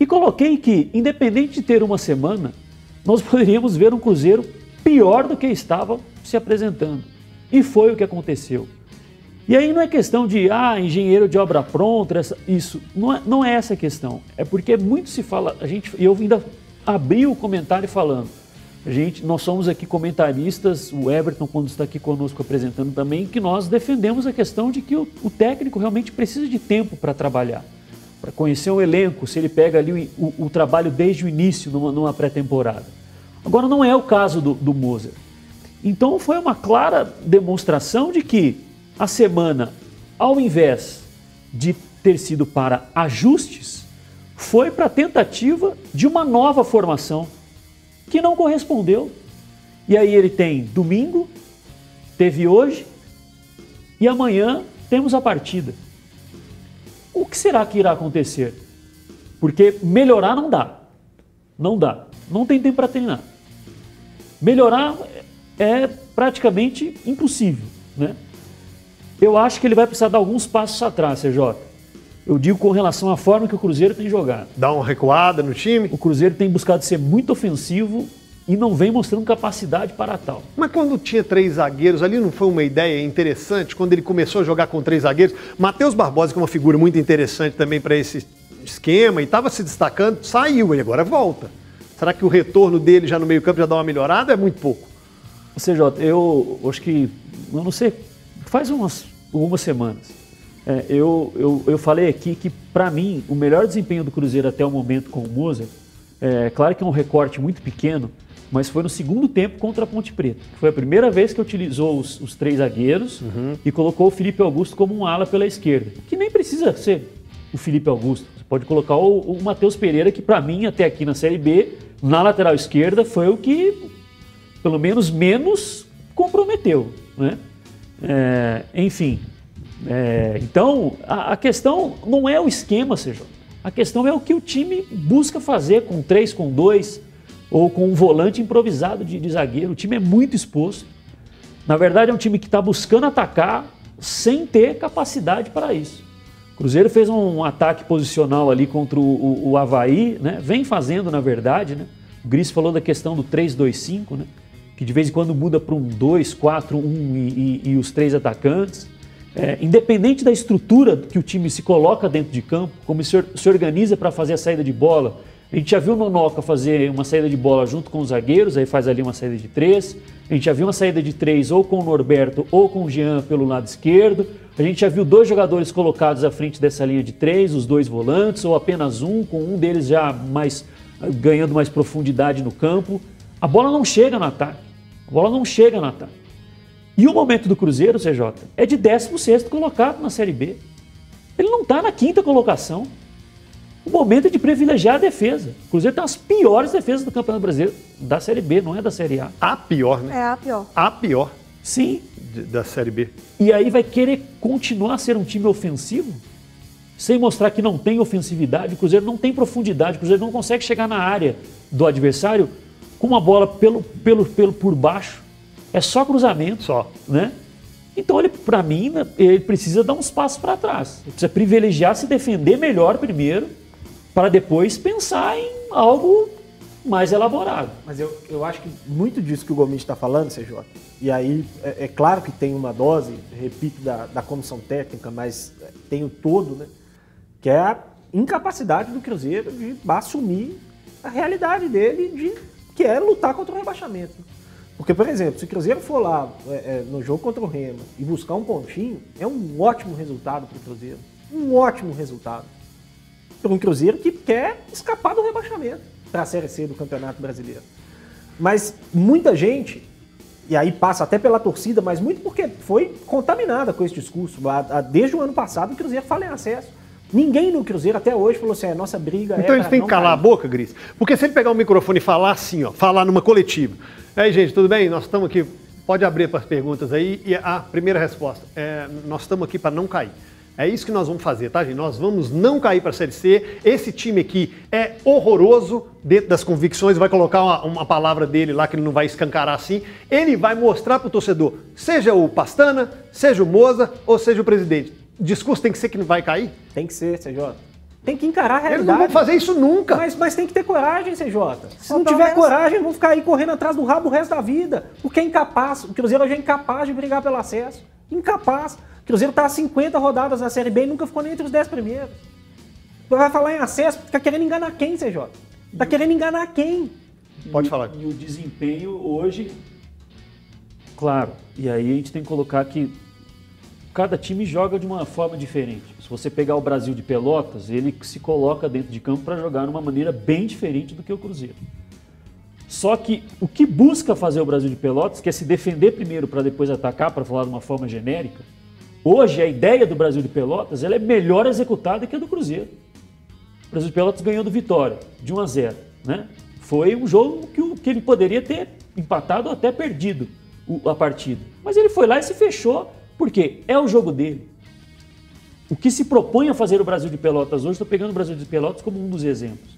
E coloquei que, independente de ter uma semana, nós poderíamos ver um Cruzeiro pior do que estava se apresentando. E foi o que aconteceu. E aí não é questão de, ah, engenheiro de obra pronta, essa, isso. Não é, não é essa a questão. É porque muito se fala, a gente, eu ainda abri o comentário falando, a gente, nós somos aqui comentaristas, o Everton, quando está aqui conosco apresentando também, que nós defendemos a questão de que o, o técnico realmente precisa de tempo para trabalhar, para conhecer o elenco, se ele pega ali o, o, o trabalho desde o início, numa, numa pré-temporada. Agora, não é o caso do, do Mozart. Então foi uma clara demonstração de que a semana, ao invés de ter sido para ajustes, foi para a tentativa de uma nova formação, que não correspondeu. E aí ele tem domingo, teve hoje, e amanhã temos a partida. O que será que irá acontecer? Porque melhorar não dá. Não dá. Não tem tempo para treinar. Melhorar é praticamente impossível, né? Eu acho que ele vai precisar dar alguns passos atrás, C J. Eu digo com relação à forma que o Cruzeiro tem jogado. Dá uma recuada no time? O Cruzeiro tem buscado ser muito ofensivo e não vem mostrando capacidade para tal. Mas quando tinha três zagueiros ali, não foi uma ideia interessante? Quando ele começou a jogar com três zagueiros, Matheus Barbosa, que é uma figura muito interessante também para esse esquema e estava se destacando, saiu, ele agora volta. Será que o retorno dele já no meio-campo já dá uma melhorada? É muito pouco. C J, eu acho que, eu não sei, faz umas, algumas semanas, É, eu, eu, eu falei aqui que, para mim, o melhor desempenho do Cruzeiro até o momento com o Mozart, é claro que é um recorte muito pequeno, mas foi no segundo tempo contra a Ponte Preta. Foi a primeira vez que utilizou os, os três zagueiros, uhum, e colocou o Felipe Augusto como um ala pela esquerda, que nem precisa ser o Felipe Augusto. Você pode colocar o, o Matheus Pereira, que para mim, até aqui na Série B, na lateral esquerda, foi o que, pelo menos, menos comprometeu, né? É, enfim, é, então a, a questão não é o esquema, seja, a questão é o que o time busca fazer com três, com dois, ou com um volante improvisado de, de zagueiro. O time é muito exposto. Na verdade, é um time que está buscando atacar sem ter capacidade para isso. O Cruzeiro fez um ataque posicional ali contra o, o, o Avaí, né? Vem fazendo, na verdade, né? O Gris falou da questão do três dois cinco, né? Que de vez em quando muda para um dois quatro um e, e, e os três atacantes. É, independente da estrutura que o time se coloca dentro de campo, como se, se organiza para fazer a saída de bola. A gente já viu o Nonoca fazer uma saída de bola junto com os zagueiros, aí faz ali uma saída de três. A gente já viu uma saída de três ou com o Norberto ou com o Jean pelo lado esquerdo. A gente já viu dois jogadores colocados à frente dessa linha de três, os dois volantes, ou apenas um, com um deles já mais, ganhando mais profundidade no campo. A bola não chega no ataque. A bola não chega no ataque. E o momento do Cruzeiro, C J, é de décimo sexto colocado na Série B. Ele não está na quinta colocação. O momento é de privilegiar a defesa. O Cruzeiro tem as piores defesas do Campeonato Brasileiro, da Série B, não é da Série A. A pior, né? É a pior. A pior. Sim. De, da Série B. E aí vai querer continuar a ser um time ofensivo? Sem mostrar que não tem ofensividade, o Cruzeiro não tem profundidade, o Cruzeiro não consegue chegar na área do adversário com uma bola pelo, pelo, pelo, por baixo. É só cruzamento. Só. Né? Então, ele, pra mim, ele precisa dar uns passos para trás. Ele precisa privilegiar, se defender melhor primeiro, para depois pensar em algo mais elaborado. Mas eu, eu acho que muito disso que o Gomidi está falando, C J, e aí é, é claro que tem uma dose, repito, da, da comissão técnica, mas tem o todo, né? Que é a incapacidade do Cruzeiro de assumir a realidade dele, de, que é lutar contra o rebaixamento. Porque, por exemplo, se o Cruzeiro for lá é, no jogo contra o Remo e buscar um pontinho, é um ótimo resultado para o Cruzeiro. Um ótimo resultado. Para um Cruzeiro que quer escapar do rebaixamento para a Série C do Campeonato Brasileiro. Mas muita gente, e aí passa até pela torcida, mas muito porque foi contaminada com esse discurso. Desde o ano passado o Cruzeiro fala em acesso. Ninguém no Cruzeiro até hoje falou assim, a nossa briga é... Então eles têm que calar a boca, Gris? Porque se ele pegar o microfone e falar assim, ó, falar numa coletiva. E aí, gente, tudo bem? Nós estamos aqui, pode abrir para as perguntas aí. E a primeira resposta, é, nós estamos aqui para não cair. É isso que nós vamos fazer, tá, gente? Nós vamos não cair para a Série C. Esse time aqui é horroroso dentro das convicções. Vai colocar uma, uma palavra dele lá que ele não vai escancarar assim. Ele vai mostrar para o torcedor, seja o Pastana, seja o Mozart ou seja o presidente. O discurso tem que ser que não vai cair? Tem que ser, C J. Tem que encarar a realidade. Eles não vão fazer isso nunca. Mas, mas tem que ter coragem, C J. Se não tiver coragem, vão ficar aí correndo atrás do rabo o resto da vida. Porque é incapaz. O Cruzeiro hoje é incapaz de brigar pelo acesso. Incapaz. O Cruzeiro está a cinquenta rodadas na Série B e nunca ficou nem entre os dez primeiros. Vai falar em acesso, está querendo enganar quem, C J? Está querendo enganar quem? Pode falar. E, e o desempenho hoje, claro, e aí a gente tem que colocar que cada time joga de uma forma diferente. Se você pegar o Brasil de Pelotas, ele se coloca dentro de campo para jogar de uma maneira bem diferente do que o Cruzeiro. Só que o que busca fazer o Brasil de Pelotas, que é se defender primeiro para depois atacar, para falar de uma forma genérica, hoje, a ideia do Brasil de Pelotas ela é melhor executada que a do Cruzeiro. O Brasil de Pelotas ganhou do Vitória, de um a zero. Né? Foi um jogo que, o, que ele poderia ter empatado ou até perdido o, a partida. Mas ele foi lá e se fechou, porque é o jogo dele. O que se propõe a fazer o Brasil de Pelotas hoje, estou pegando o Brasil de Pelotas como um dos exemplos.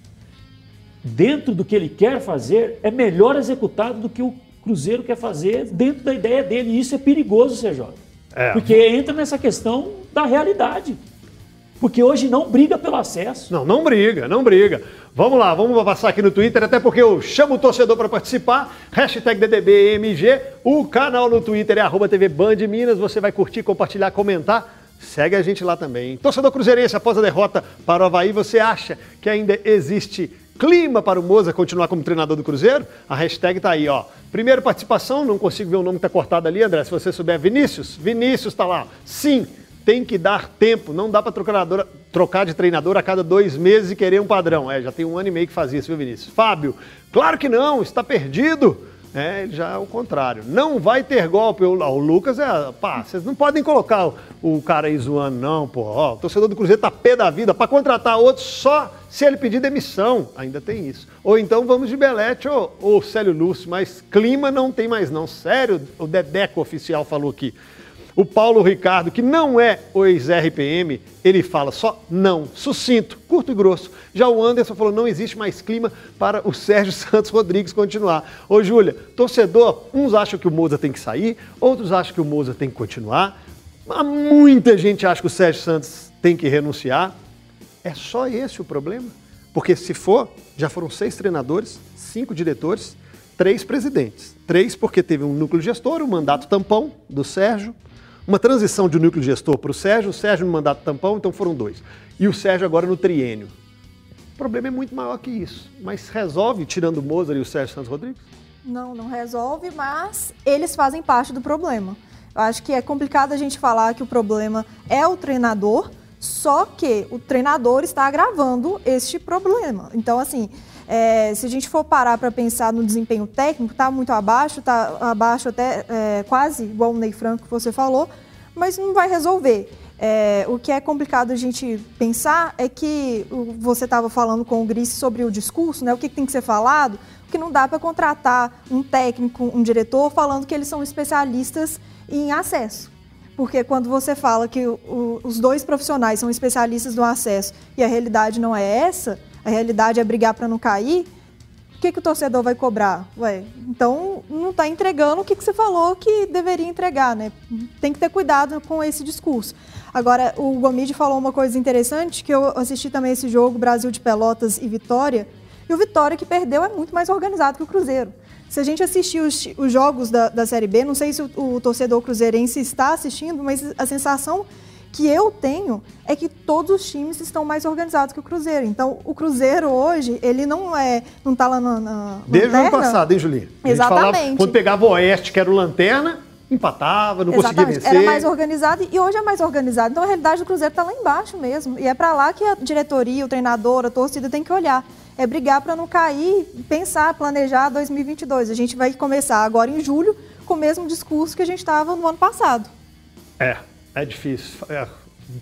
Dentro do que ele quer fazer, é melhor executado do que o Cruzeiro quer fazer dentro da ideia dele. E isso é perigoso, C J. É. Porque entra nessa questão da realidade. Porque hoje não briga pelo acesso. Não, não briga, não briga. Vamos lá, vamos passar aqui no Twitter, até porque eu chamo o torcedor para participar. Hashtag D D B M G. O canal no Twitter é arroba T V Band Minas. Você vai curtir, compartilhar, comentar. Segue a gente lá também, hein? Torcedor cruzeirense, após a derrota para o Avaí, você acha que ainda existe clima para o Mozart continuar como treinador do Cruzeiro? A hashtag tá aí, ó. Primeira participação, não consigo ver o nome que tá cortado ali, André. Se você souber, Vinícius. Vinícius tá lá. Sim, tem que dar tempo, não dá para trocar, trocar de treinador a cada dois meses e querer um padrão. É, já tem um ano e meio que fazia isso, viu, Vinícius? Fábio, claro que não, está perdido. É, ele já é o contrário. Não vai ter golpe. O, o Lucas é, pá, vocês não podem colocar o, o cara aí zoando, não, pô. Ó, o torcedor do Cruzeiro tá pé da vida para contratar outro só se ele pedir demissão. Ainda tem isso. Ou então vamos de Belete ou, ou Célio Lúcio, mas clima não tem mais não. Sério, o Dedeco oficial falou aqui. O Paulo Ricardo, que não é o ex-R P M, ele fala só não, sucinto, curto e grosso. Já o Anderson falou, não existe mais clima para o Sérgio Santos Rodrigues continuar. Ô, Júlia, torcedor, uns acham que o Mozart tem que sair, outros acham que o Mozart tem que continuar. Mas muita gente acha que o Sérgio Santos tem que renunciar. É só esse o problema? Porque se for, já foram seis treinadores, cinco diretores, três presidentes. Três porque teve um núcleo gestor, um mandato tampão do Sérgio, uma transição de um núcleo gestor para o Sérgio, o Sérgio no mandato tampão, então foram dois. E o Sérgio agora no triênio. O problema é muito maior que isso. Mas resolve, tirando o Mozart e o Sérgio Santos Rodrigues? Não, não resolve, mas eles fazem parte do problema. Eu acho que é complicado a gente falar que o problema é o treinador, só que o treinador está agravando este problema. Então, assim... É, se a gente for parar para pensar no desempenho técnico, está muito abaixo, está abaixo até é, quase igual o Ney Franco que você falou, mas não vai resolver. É, o que é complicado a gente pensar é que você estava falando com o Gris sobre o discurso, né? O que tem que ser falado, porque não dá para contratar um técnico, um diretor, falando que eles são especialistas em acesso. Porque quando você fala que o, o, os dois profissionais são especialistas no acesso e a realidade não é essa... A realidade é brigar para não cair. O que, que o torcedor vai cobrar? Ué, então não está entregando o que, que você falou que deveria entregar, né? Tem que ter cuidado com esse discurso. Agora, o Gomidi falou uma coisa interessante, que eu assisti também esse jogo, Brasil de Pelotas e Vitória. E o Vitória que perdeu é muito mais organizado que o Cruzeiro. Se a gente assistir os, os jogos da, da Série B, não sei se o, o torcedor cruzeirense está assistindo, mas a sensação... que eu tenho é que todos os times estão mais organizados que o Cruzeiro. Então, o Cruzeiro hoje, ele não é, não tá lá na, na desde o ano passado, hein, Julinho? Exatamente. A gente falava, quando pegava o Oeste, que era o Lanterna, empatava, não conseguia vencer. Era mais organizado e hoje é mais organizado. Então, a realidade do Cruzeiro está lá embaixo mesmo. E é para lá que a diretoria, o treinador, a torcida tem que olhar. É brigar para não cair, pensar, planejar dois mil e vinte e dois. A gente vai começar agora em julho com o mesmo discurso que a gente estava no ano passado. É. É difícil. É.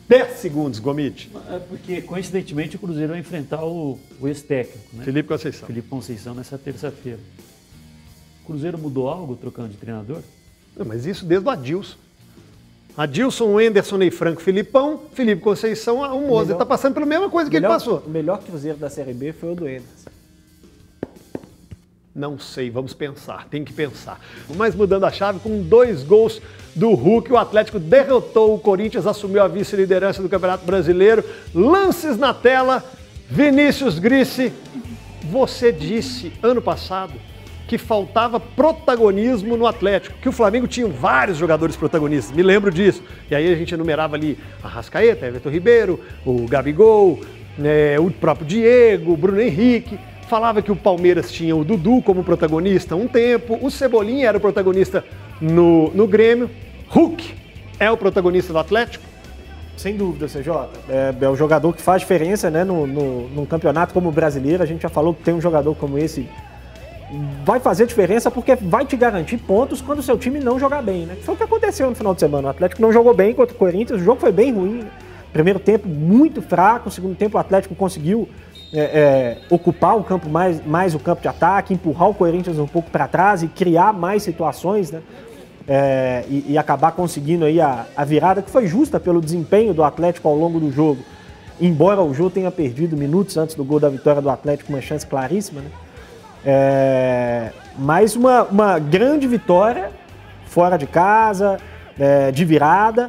dez segundos, Gomide. É porque, coincidentemente, o Cruzeiro vai enfrentar o, o ex-técnico, né? Felipe Conceição. Felipe Conceição nessa terça-feira. O Cruzeiro mudou algo trocando de treinador? Não, mas isso desde o Adilson. Adilson, Anderson, Ney Franco, Filipão, Felipe Conceição, o Mozart. Melhor, tá passando pela mesma coisa que melhor, ele passou. O melhor Cruzeiro da Série B foi o do Anderson. Não sei, vamos pensar, tem que pensar. Mas mudando a chave, com dois gols do Hulk, o Atlético derrotou o Corinthians, assumiu a vice-liderança do Campeonato Brasileiro. Lances na tela, Vinícius Gris, você disse ano passado que faltava protagonismo no Atlético, que o Flamengo tinha vários jogadores protagonistas, me lembro disso. E aí a gente enumerava ali Arrascaeta, Everton Ribeiro, o Gabigol, né, o próprio Diego, o Bruno Henrique... Falava que o Palmeiras tinha o Dudu como protagonista um tempo, o Cebolinha era o protagonista no, no Grêmio, Hulk é o protagonista do Atlético? Sem dúvida, C J. É, é o jogador que faz diferença, né, no, no, num campeonato como o brasileiro. A gente já falou que tem um jogador como esse, vai fazer diferença porque vai te garantir pontos quando o seu time não jogar bem, né? Foi o que aconteceu no final de semana, o Atlético não jogou bem contra o Corinthians, o jogo foi bem ruim, né? Primeiro tempo muito fraco, segundo tempo o Atlético conseguiu... É, é, ocupar o campo mais, mais o campo de ataque, empurrar o Corinthians um pouco para trás e criar mais situações, né? É, e, e acabar conseguindo aí a, a virada, que foi justa pelo desempenho do Atlético ao longo do jogo. Embora o jogo tenha perdido minutos antes do gol da vitória do Atlético, uma chance claríssima, né? É, mais uma, uma grande vitória fora de casa, é, de virada.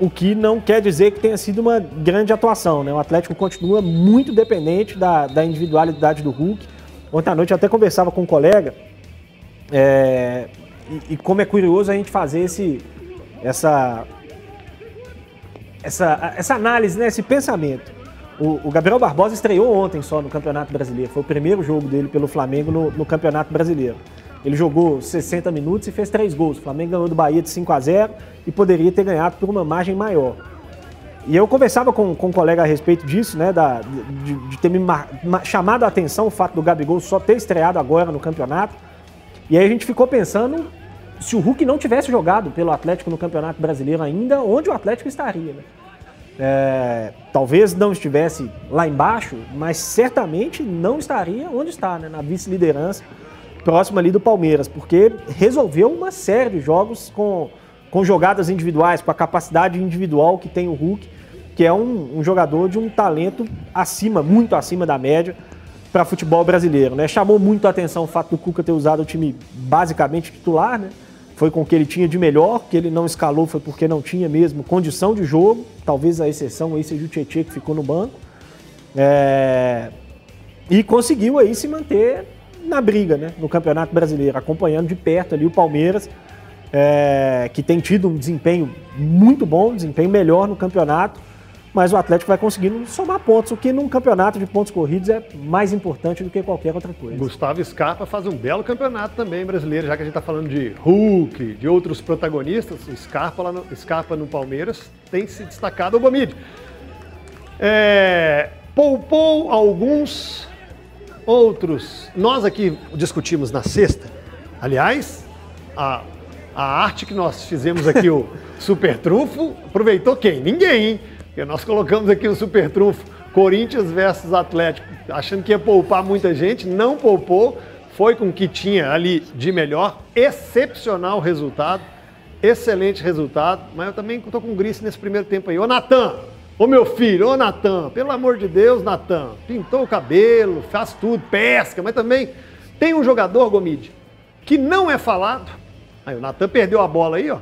O que não quer dizer que tenha sido uma grande atuação, né? O Atlético continua muito dependente da, da individualidade do Hulk. Ontem à noite eu até conversava com um colega, é, e, e como é curioso a gente fazer esse, essa, essa, essa análise, né? Esse pensamento. O, o Gabriel Barbosa estreou ontem só no Campeonato Brasileiro, foi o primeiro jogo dele pelo Flamengo no, no Campeonato Brasileiro. Ele jogou sessenta minutos e fez três gols. O Flamengo ganhou do Bahia de cinco a zero e poderia ter ganhado por uma margem maior. E eu conversava com, com um colega a respeito disso, né, da, de, de ter me mar, ma, chamado a atenção o fato do Gabigol só ter estreado agora no campeonato. E aí a gente ficou pensando se o Hulk não tivesse jogado pelo Atlético no Campeonato Brasileiro ainda, onde o Atlético estaria, né? É, talvez não estivesse lá embaixo, mas certamente não estaria onde está, né, na vice-liderança, próxima ali do Palmeiras, porque resolveu uma série de jogos com, com jogadas individuais, com a capacidade individual que tem o Hulk, que é um, um jogador de um talento acima, muito acima da média para futebol brasileiro, né? Chamou muito a atenção o fato do Cuca ter usado o time basicamente titular, né? Foi com o que ele tinha de melhor, que ele não escalou foi porque não tinha mesmo condição de jogo, talvez a exceção aí seja o Tietê, que ficou no banco, é... e conseguiu aí se manter na briga, né, no Campeonato Brasileiro, acompanhando de perto ali o Palmeiras, é... que tem tido um desempenho muito bom, um desempenho melhor no campeonato, mas o Atlético vai conseguindo somar pontos, o que num campeonato de pontos corridos é mais importante do que qualquer outra coisa. Gustavo Scarpa faz um belo campeonato também brasileiro, já que a gente está falando de Hulk, de outros protagonistas, o Scarpa, lá no, Scarpa no Palmeiras tem se destacado. O Gomidi é, poupou alguns outros. Nós aqui discutimos na sexta, aliás, a, a arte que nós fizemos aqui, o Super Trunfo, aproveitou quem? Ninguém, hein? Porque nós colocamos aqui o super trunfo, Corinthians versus Atlético, achando que ia poupar muita gente, não poupou, foi com o que tinha ali de melhor, excepcional resultado, excelente resultado, mas eu também estou com grice nesse primeiro tempo aí. Ô Natan, ô meu filho, ô Natan, pelo amor de Deus, Natan, pintou o cabelo, faz tudo, pesca, mas também tem um jogador, Gomidi, que não é falado, aí o Natan perdeu a bola aí, ó,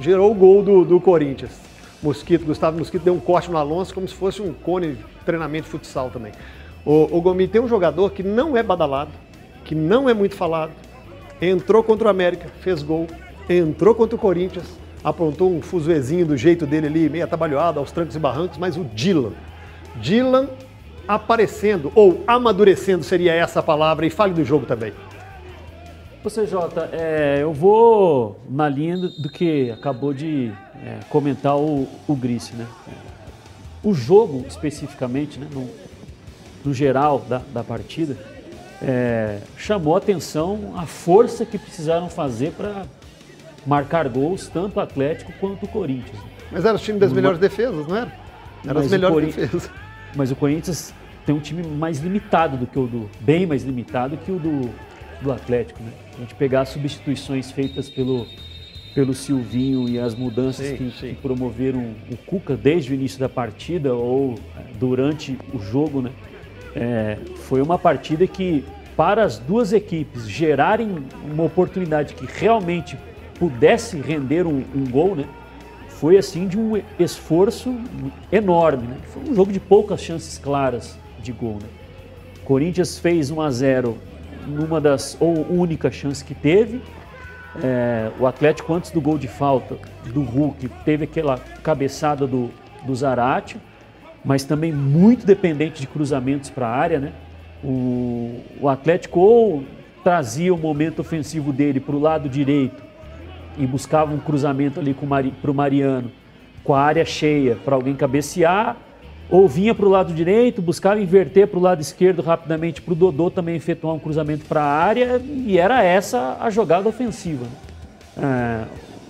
gerou o gol do, do Corinthians. Mosquito, Gustavo Mosquito deu um corte no Alonso como se fosse um cone de treinamento de futsal também. O, o Gomidi tem um jogador que não é badalado, que não é muito falado, entrou contra o América, fez gol, entrou contra o Corinthians, aprontou um fuzuezinho do jeito dele ali, meio atabalhoado, aos trancos e barrancos, mas o Dylan, Dylan aparecendo, ou amadurecendo seria essa a palavra, e fale do jogo também. Ô C J, é, eu vou na linha do, do que acabou de é, comentar o, o Gris, né? O jogo, especificamente, né, no, no geral da, da partida, é, chamou a atenção a força que precisaram fazer para marcar gols, tanto o Atlético quanto o Corinthians. Mas era o time das o melhores ma... defesas, não era? Era as melhores Corin... defesas. Mas o Corinthians tem um time mais limitado do que o do... Bem mais limitado que o do... do Atlético, né? A gente pegar as substituições feitas pelo, pelo Silvinho e as mudanças sim, que, sim. que promoveram o Cuca desde o início da partida ou durante o jogo, né? É, foi uma partida que, para as duas equipes gerarem uma oportunidade que realmente pudesse render um, um gol, né? Foi assim de um esforço enorme, né? Foi um jogo de poucas chances claras de gol, né? Corinthians fez um a zero numa das, ou única chance que teve, é, o Atlético antes do gol de falta do Hulk teve aquela cabeçada do, do Zarate, mas também muito dependente de cruzamentos para a área, né? O, o Atlético ou trazia o momento ofensivo dele para o lado direito e buscava um cruzamento ali para o Mariano, com a área cheia para alguém cabecear, ou vinha para o lado direito, buscava inverter para o lado esquerdo rapidamente para o Dodô também efetuar um cruzamento para a área, e era essa a jogada ofensiva. É,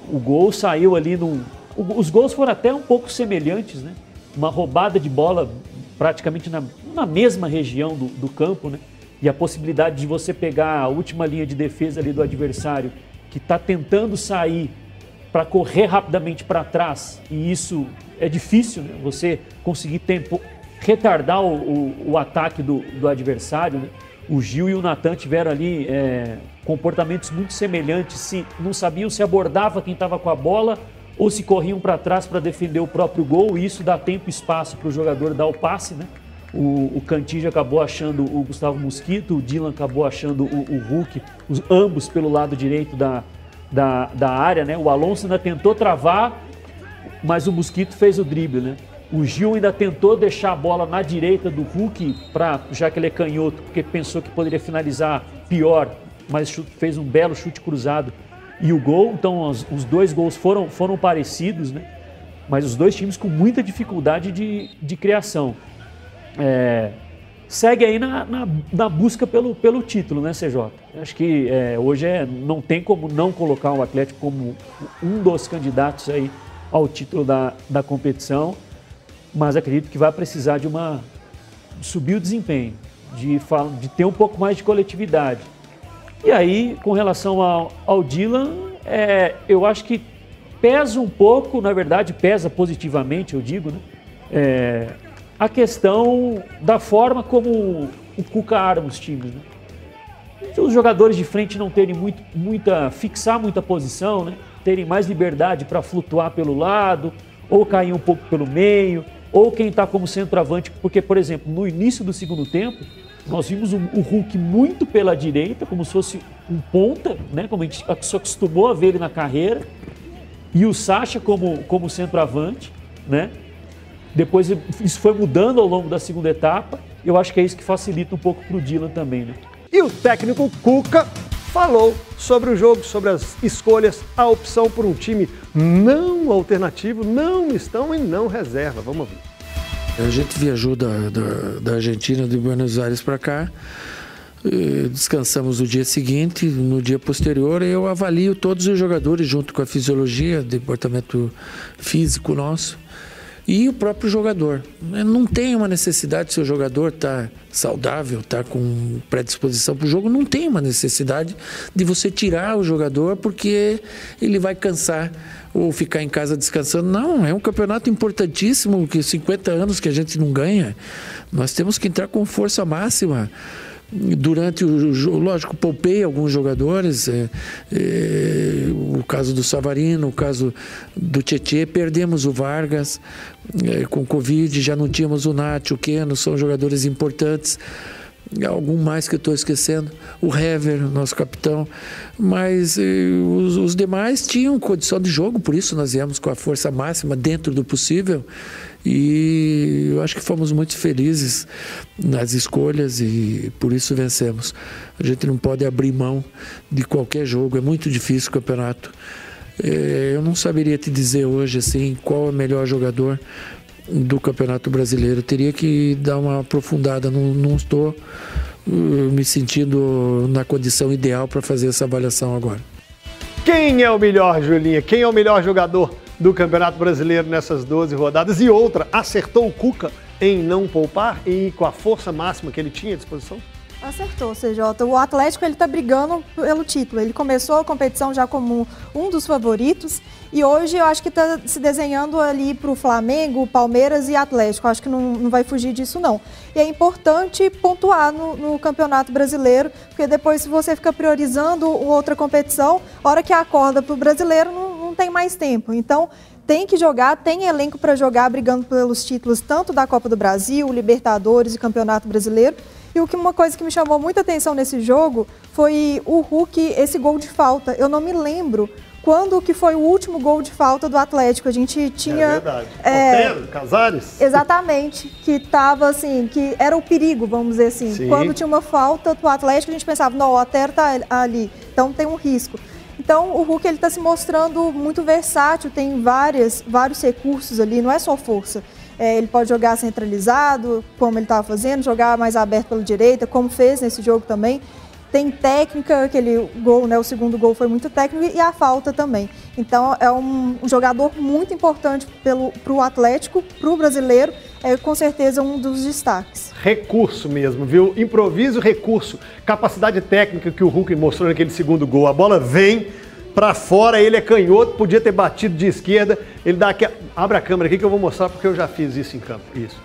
o gol saiu ali num... Os gols foram até um pouco semelhantes, né? Uma roubada de bola praticamente na, na mesma região do, do campo, né? E a possibilidade de você pegar a última linha de defesa ali do adversário que está tentando sair para correr rapidamente para trás, e isso é difícil, né? Você conseguir tempo, retardar o, o, o ataque do, do adversário, né? O Gil e o Natan tiveram ali é, comportamentos muito semelhantes, se não sabiam se abordava quem estava com a bola ou se corriam para trás para defender o próprio gol, e isso dá tempo e espaço para o jogador dar o passe, né? O, o Cantillo acabou achando o Gustavo Mosquito, o Dylan acabou achando o, o Hulk, os, ambos pelo lado direito da Da, da área, né? O Alonso ainda tentou travar, mas o Mosquito fez o drible, né? O Gil ainda tentou deixar a bola na direita do Hulk, pra, já que ele é canhoto, porque pensou que poderia finalizar pior, mas chute, fez um belo chute cruzado e o gol. Então os, os dois gols foram, foram parecidos, né? mas os dois times com muita dificuldade de, de criação. É, segue aí na, na, na busca pelo, pelo título, né, C J? Acho que é, hoje é, não tem como não colocar o Atlético como um dos candidatos aí ao título da, da competição, mas acredito que vai precisar de uma... subir o desempenho, de, de ter um pouco mais de coletividade. E aí, com relação ao, ao Dylan, é, eu acho que pesa um pouco, na verdade, pesa positivamente, eu digo, né? É, a questão da forma como o Cuca arma os times, né? Os jogadores de frente não terem muito, muita, fixar muita posição, né? Terem mais liberdade para flutuar pelo lado, ou cair um pouco pelo meio, ou quem está como centroavante, porque, por exemplo, no início do segundo tempo, nós vimos o Hulk muito pela direita, como se fosse um ponta, né? Como a gente se acostumou a ver ele na carreira, e o Sacha como, como centroavante, né? Depois isso foi mudando ao longo da segunda etapa, eu acho que é isso que facilita um pouco para o Dylan também, né? E o técnico Cuca falou sobre o jogo, sobre as escolhas, a opção por um time não alternativo, não mistão e não reserva. Vamos ouvir. A gente viajou da, da, da Argentina, de Buenos Aires para cá, descansamos no dia seguinte, no dia posterior, eu avalio todos os jogadores junto com a fisiologia, departamento físico nosso e o próprio jogador. Não tem uma necessidade, se o jogador está saudável, está com predisposição para o jogo, não tem uma necessidade de você tirar o jogador porque ele vai cansar ou ficar em casa descansando. Não, é um campeonato importantíssimo, que cinquenta anos que a gente não ganha. Nós temos que entrar com força máxima. Durante o jogo, lógico, poupei alguns jogadores, é, é, o caso do Savarino, o caso do Tietê, perdemos o Vargas é, com Covid, já não tínhamos o Nath, o Keno, são jogadores importantes, algum mais que eu estou esquecendo, o Hever, nosso capitão, mas é, os, os demais tinham condição de jogo, por isso nós viemos com a força máxima dentro do possível. E eu acho que fomos muito felizes nas escolhas e por isso vencemos. A gente não pode abrir mão de qualquer jogo, é muito difícil o campeonato. É, eu não saberia te dizer hoje assim, qual é o melhor jogador do Campeonato Brasileiro. Eu teria que dar uma aprofundada, não, não estou uh, me sentindo na condição ideal para fazer essa avaliação agora. Quem é o melhor, Julinha? Quem é o melhor jogador do Campeonato Brasileiro nessas doze rodadas? E outra, acertou o Cuca em não poupar e com a força máxima que ele tinha à disposição? Acertou, C J. O Atlético ele está brigando pelo título. Ele começou a competição já como um dos favoritos e hoje eu acho que está se desenhando ali para o Flamengo, Palmeiras e Atlético. Eu acho que não, não vai fugir disso, não. E é importante pontuar no, no Campeonato Brasileiro, porque depois se você fica priorizando outra competição, a hora que acorda para o brasileiro, não não tem mais tempo, então tem que jogar, tem elenco para jogar brigando pelos títulos tanto da Copa do Brasil, Libertadores e Campeonato Brasileiro. E o que, uma coisa que me chamou muita atenção nesse jogo foi o Hulk, esse gol de falta. Eu não me lembro quando que foi o último gol de falta do Atlético. A gente tinha... É verdade. É, Otero, Casares. Exatamente, que estava assim, que era o perigo, vamos dizer assim. Sim. Quando tinha uma falta do Atlético, a gente pensava, não, o Otero tá ali, então tem um risco. Então, o Hulk está se mostrando muito versátil, tem várias, vários recursos ali, não é só força. É, ele pode jogar centralizado, como ele estava fazendo, jogar mais aberto pela direita, como fez nesse jogo também. Tem técnica, aquele gol, né, o segundo gol foi muito técnico, e a falta também. Então, é um, um jogador muito importante para o Atlético, para o brasileiro, é com certeza um dos destaques. Recurso mesmo, viu? Improviso, recurso. Capacidade técnica que o Hulk mostrou naquele segundo gol. A bola vem pra fora, ele é canhoto, podia ter batido de esquerda. Ele dá aquela... Abre a câmera aqui que eu vou mostrar porque eu já fiz isso em campo. Isso.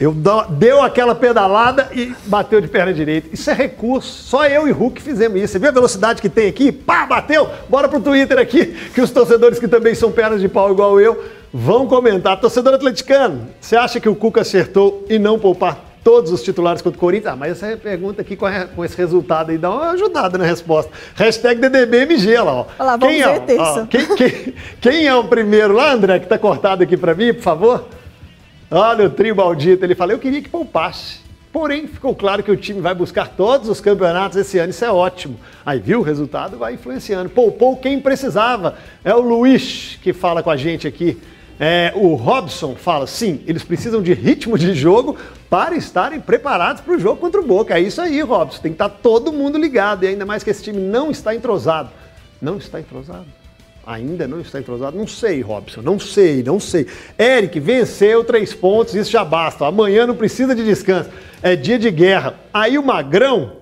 Eu dou... Deu aquela pedalada e bateu de perna direita. Isso é recurso. Só eu e Hulk fizemos isso. Você viu a velocidade que tem aqui? Pá, bateu! Bora pro Twitter aqui, que os torcedores que também são pernas de pau igual eu vão comentar. Torcedor atleticano, você acha que o Cuca acertou e não poupar todos os titulares contra o Corinthians? Ah, mas essa pergunta aqui com, a, com esse resultado aí dá uma ajudada na resposta. Hashtag D D B M G lá, ó. Olha lá, vamos quem ver é, terça. Ó, quem, quem, quem é o primeiro lá, André, que tá cortado aqui pra mim, por favor? Olha o trio maldito. Ele fala, eu queria que poupasse. Porém, ficou claro que o time vai buscar todos os campeonatos esse ano. Isso é ótimo. Aí, viu? O resultado vai influenciando. Poupou quem precisava. É o Luiz que fala com a gente aqui. É, o Robson fala, sim, eles precisam de ritmo de jogo para estarem preparados para o jogo contra o Boca. É isso aí, Robson, tem que estar todo mundo ligado, e ainda mais que esse time não está entrosado. Não está entrosado? Ainda não está entrosado? Não sei, Robson, não sei, não sei. Eric venceu três pontos, isso já basta. Amanhã não precisa de descanso, é dia de guerra. Aí o Magrão,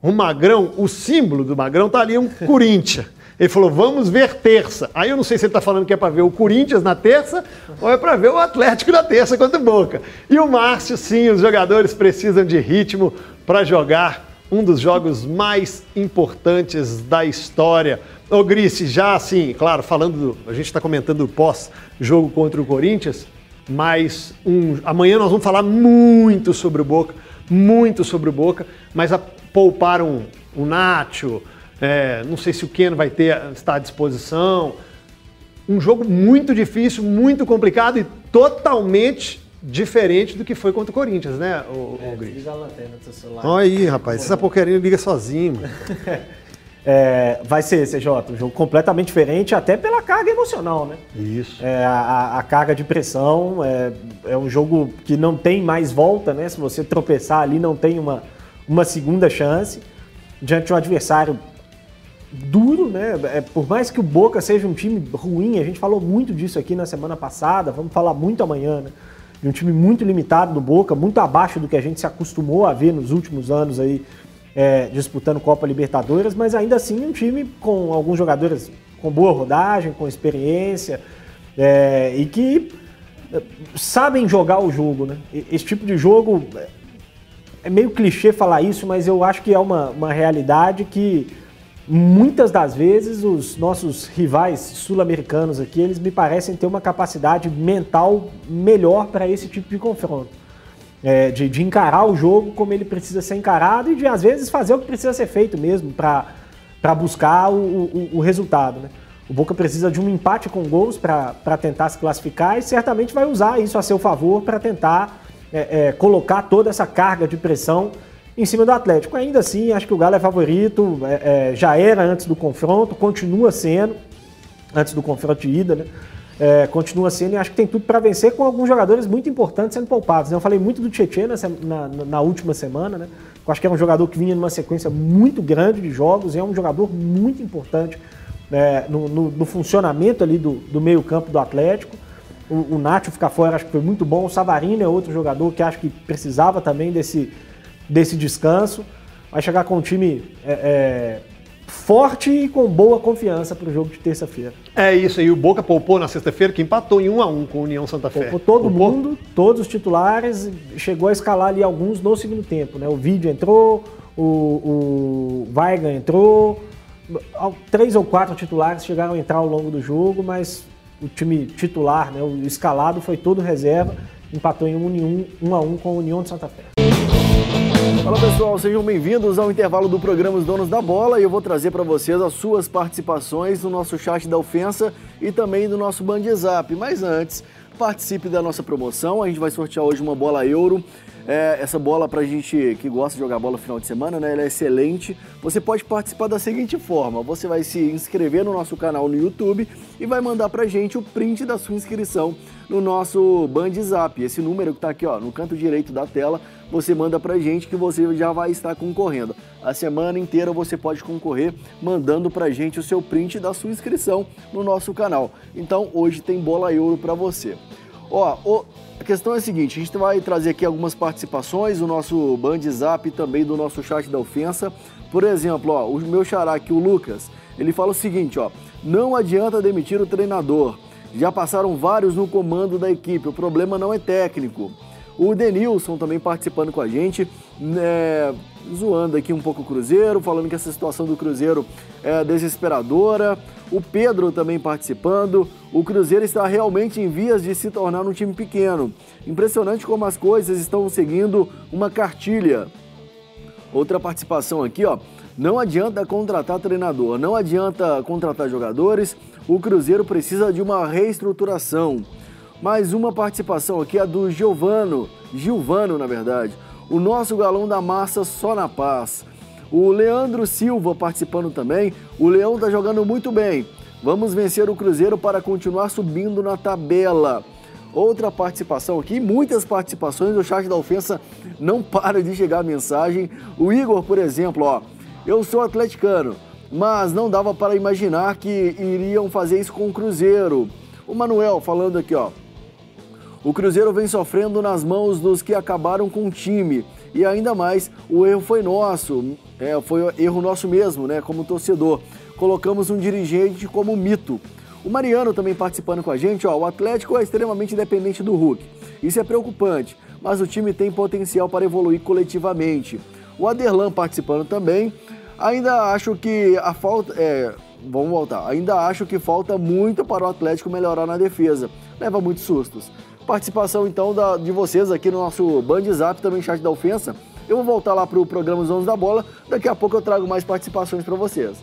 o Magrão, o símbolo do Magrão tá ali, um Corinthians. Ele falou, vamos ver terça. Aí eu não sei se ele está falando que é para ver o Corinthians na terça ou é para ver o Atlético na terça contra o Boca. E o Márcio, sim, os jogadores precisam de ritmo para jogar um dos jogos mais importantes da história. Ô Gris, já assim, claro, falando, do, a gente está comentando o pós-jogo contra o Corinthians, mas um, amanhã nós vamos falar muito sobre o Boca, muito sobre o Boca, mas a, pouparam o Nacho... É, não sei se o Keno vai ter, está à disposição. Um jogo muito difícil, muito complicado e totalmente diferente do que foi contra o Corinthians, né, o, é, o Gris? Liga a lanterna do seu celular. Olha aí, rapaz, essa porcaria liga sozinho. Mano. É, vai ser, C J, um jogo completamente diferente, até pela carga emocional, né? Isso. É, a, a carga de pressão é, é um jogo que não tem mais volta, né? Se você tropeçar ali, não tem uma, uma segunda chance. Diante de um adversário duro, né? É, por mais que o Boca seja um time ruim, a gente falou muito disso aqui na semana passada, vamos falar muito amanhã, né? De um time muito limitado do Boca, muito abaixo do que a gente se acostumou a ver nos últimos anos aí, é, disputando Copa Libertadores, mas ainda assim um time com alguns jogadores com boa rodagem, com experiência, é, e que sabem jogar o jogo, né? Esse tipo de jogo... É meio clichê falar isso, mas eu acho que é uma, uma realidade que muitas das vezes os nossos rivais sul-americanos aqui, eles me parecem ter uma capacidade mental melhor para esse tipo de confronto. É, de, de encarar o jogo como ele precisa ser encarado e de, às vezes, fazer o que precisa ser feito mesmo para buscar o, o, o resultado, né? O Boca precisa de um empate com gols para tentar se classificar e certamente vai usar isso a seu favor para tentar... É, é, colocar toda essa carga de pressão em cima do Atlético. Ainda assim, acho que o Galo é favorito, é, é, já era antes do confronto, continua sendo, antes do confronto de ida, né? É, continua sendo e acho que tem tudo para vencer com alguns jogadores muito importantes sendo poupados, né? Eu falei muito do Tietê na, na, na última semana, né? Eu acho que é um jogador que vinha numa sequência muito grande de jogos e é um jogador muito importante, né? no, no, no funcionamento ali do, do meio campo do Atlético. O, o Nacho ficar fora, acho que foi muito bom. O Savarino é outro jogador que acho que precisava também desse, desse descanso. Vai chegar com um time é, é, forte e com boa confiança para o jogo de terça-feira. É isso aí. O Boca poupou na sexta-feira, que empatou em um a um com a União Santa Fé. Poupou todo poupou. mundo, todos os titulares. Chegou a escalar ali alguns no segundo tempo, né? O Vídeo entrou, o, o Vaiga entrou. Três ou quatro titulares chegaram a entrar ao longo do jogo, mas... O time titular, né, o escalado, foi todo reserva, empatou em um a um com a União de Santa Fé. Fala pessoal, sejam bem-vindos ao intervalo do programa Os Donos da Bola e eu vou trazer para vocês as suas participações no nosso chat da ofensa e também no nosso Bandzap. Mas antes, participe da nossa promoção, a gente vai sortear hoje uma bola euro. É, essa bola, pra gente que gosta de jogar bola no final de semana, né, ela é excelente. Você pode participar da seguinte forma: você vai se inscrever no nosso canal no YouTube e vai mandar pra gente o print da sua inscrição no nosso Bandzap. Esse número que tá aqui, ó, no canto direito da tela, você manda pra gente que você já vai estar concorrendo. A semana inteira você pode concorrer mandando pra gente o seu print da sua inscrição no nosso canal. Então, hoje tem bola euro pra você. Ó, o... A questão é a seguinte, a gente vai trazer aqui algumas participações, o nosso Bandzap e também do nosso chat da ofensa. Por exemplo, ó, o meu xará aqui, o Lucas, ele fala o seguinte, ó, não adianta demitir o treinador, já passaram vários no comando da equipe, o problema não é técnico. O Denilson também participando com a gente, é, zoando aqui um pouco o Cruzeiro, falando que essa situação do Cruzeiro é desesperadora. O Pedro também participando. O Cruzeiro está realmente em vias de se tornar um time pequeno. Impressionante como as coisas estão seguindo uma cartilha. Outra participação aqui, ó. Não adianta contratar treinador, não adianta contratar jogadores. O Cruzeiro precisa de uma reestruturação. Mais uma participação aqui, a do Giovano, Gilvano na verdade. O nosso galão da massa só na paz. O Leandro Silva participando também. O Leão tá jogando muito bem. Vamos vencer o Cruzeiro para continuar subindo na tabela. Outra participação aqui, muitas participações, o chat da ofensa não para de chegar a mensagem. O Igor, por exemplo, ó, eu sou atleticano, mas não dava para imaginar que iriam fazer isso com o Cruzeiro. O Manuel falando aqui, ó, o Cruzeiro vem sofrendo nas mãos dos que acabaram com o time. E ainda mais, o erro foi nosso, é, foi erro nosso mesmo, né, como torcedor. Colocamos um dirigente como mito. O Mariano também participando com a gente, ó, o Atlético é extremamente dependente do Hulk. Isso é preocupante, mas o time tem potencial para evoluir coletivamente. O Aderlan participando também. Ainda acho que a falta... É, vamos voltar. Ainda acho que falta muito para o Atlético melhorar na defesa. Leva muitos sustos. Participação, então, da, de vocês aqui no nosso Band Zap, também chat da ofensa. Eu vou voltar lá para o programa Os Donos da Bola. Daqui a pouco eu trago mais participações para vocês.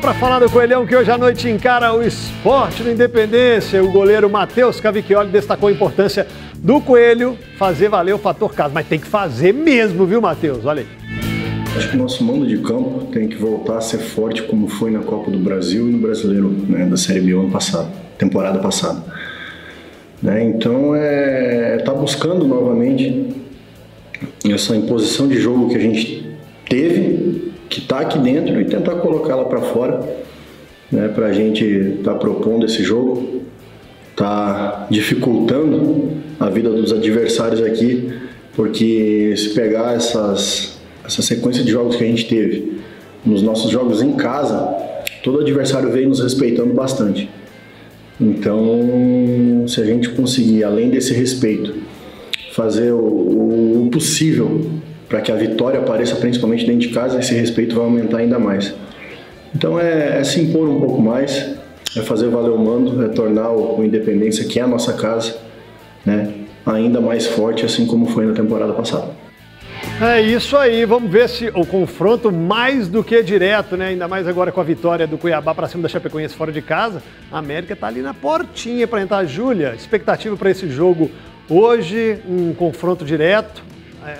Para falar do Coelhão, que hoje à noite encara o Sport do Independência. O goleiro Matheus Cavicchioli destacou a importância do Coelho fazer valer o fator casa. Mas tem que fazer mesmo, viu, Matheus? Olha aí. Acho que o nosso mando de campo tem que voltar a ser forte como foi na Copa do Brasil e no Brasileiro, né, da Série B ano passado, temporada passada. Né, então, é, tá buscando novamente essa imposição de jogo que a gente teve, que está aqui dentro, e tentar colocá-la para fora, né, para a gente estar tá propondo esse jogo, tá dificultando a vida dos adversários aqui, porque se pegar essas, essa sequência de jogos que a gente teve nos nossos jogos em casa, todo adversário veio nos respeitando bastante. Então, se a gente conseguir, além desse respeito, fazer o, o possível para que a vitória apareça principalmente dentro de casa, esse respeito vai aumentar ainda mais. Então é, é se impor um pouco mais, é fazer valer o mando, é tornar o, o Independência, que é a nossa casa, né, ainda mais forte, assim como foi na temporada passada. É isso aí, vamos ver se o confronto mais do que direto, né? Ainda mais agora com a vitória do Cuiabá para cima da Chapecoense fora de casa. A América está ali na portinha para entrar. Júlia, expectativa para esse jogo hoje, um confronto direto.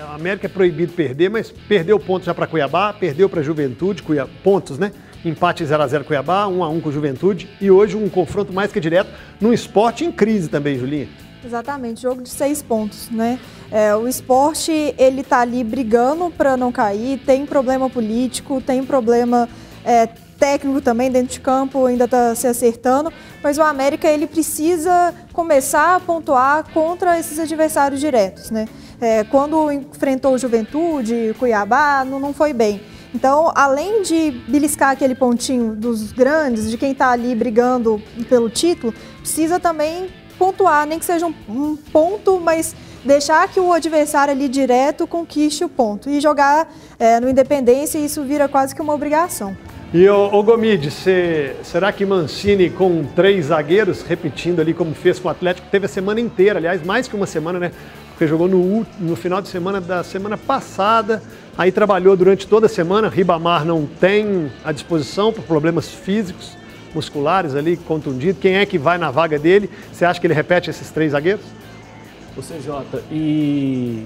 A América é proibido perder, mas perdeu pontos já para Cuiabá, perdeu para Juventude, Cuiabá, pontos, né? Empate zero a zero Cuiabá, um a um com Juventude. E hoje um confronto mais que direto, num Sport em crise também, Julinha. Exatamente, jogo de seis pontos, né? É, o Sport, ele tá ali brigando para não cair, tem problema político, tem problema é, técnico também dentro de campo, ainda tá se acertando. Mas o América, ele precisa começar a pontuar contra esses adversários diretos, né? É, quando enfrentou Juventude, Cuiabá, não, não foi bem. Então, além de beliscar aquele pontinho dos grandes, de quem está ali brigando pelo título, precisa também pontuar, nem que seja um, um ponto, mas deixar que o adversário ali direto conquiste o ponto. E jogar é, no Independência, isso vira quase que uma obrigação. E, ô, ô Gomidi, cê, será que Mancini com três zagueiros, repetindo ali como fez com o Atlético, teve a semana inteira, aliás, mais que uma semana, né? Porque jogou no, no final de semana da semana passada, aí trabalhou durante toda a semana. Ribamar não tem à disposição por problemas físicos, musculares ali, contundido. Quem é que vai na vaga dele? Você acha que ele repete esses três zagueiros? O C J, e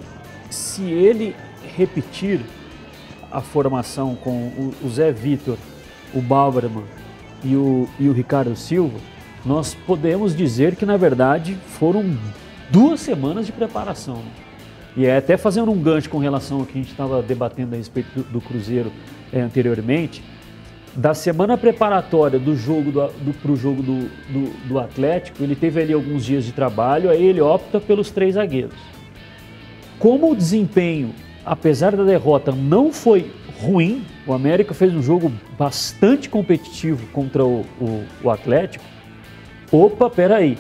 se ele repetir a formação com o Zé Vitor, o Bauerman e o, e o Ricardo Silva, nós podemos dizer que, na verdade, foram duas semanas de preparação. E é até fazendo um gancho com relação ao que a gente estava debatendo a respeito do, do Cruzeiro é, anteriormente, da semana preparatória do jogo do, do, pro jogo do, do, do Atlético, ele teve ali alguns dias de trabalho, aí ele opta pelos três zagueiros. Como o desempenho, apesar da derrota, não foi ruim, o América fez um jogo bastante competitivo contra o, o, o Atlético. Opa, peraí.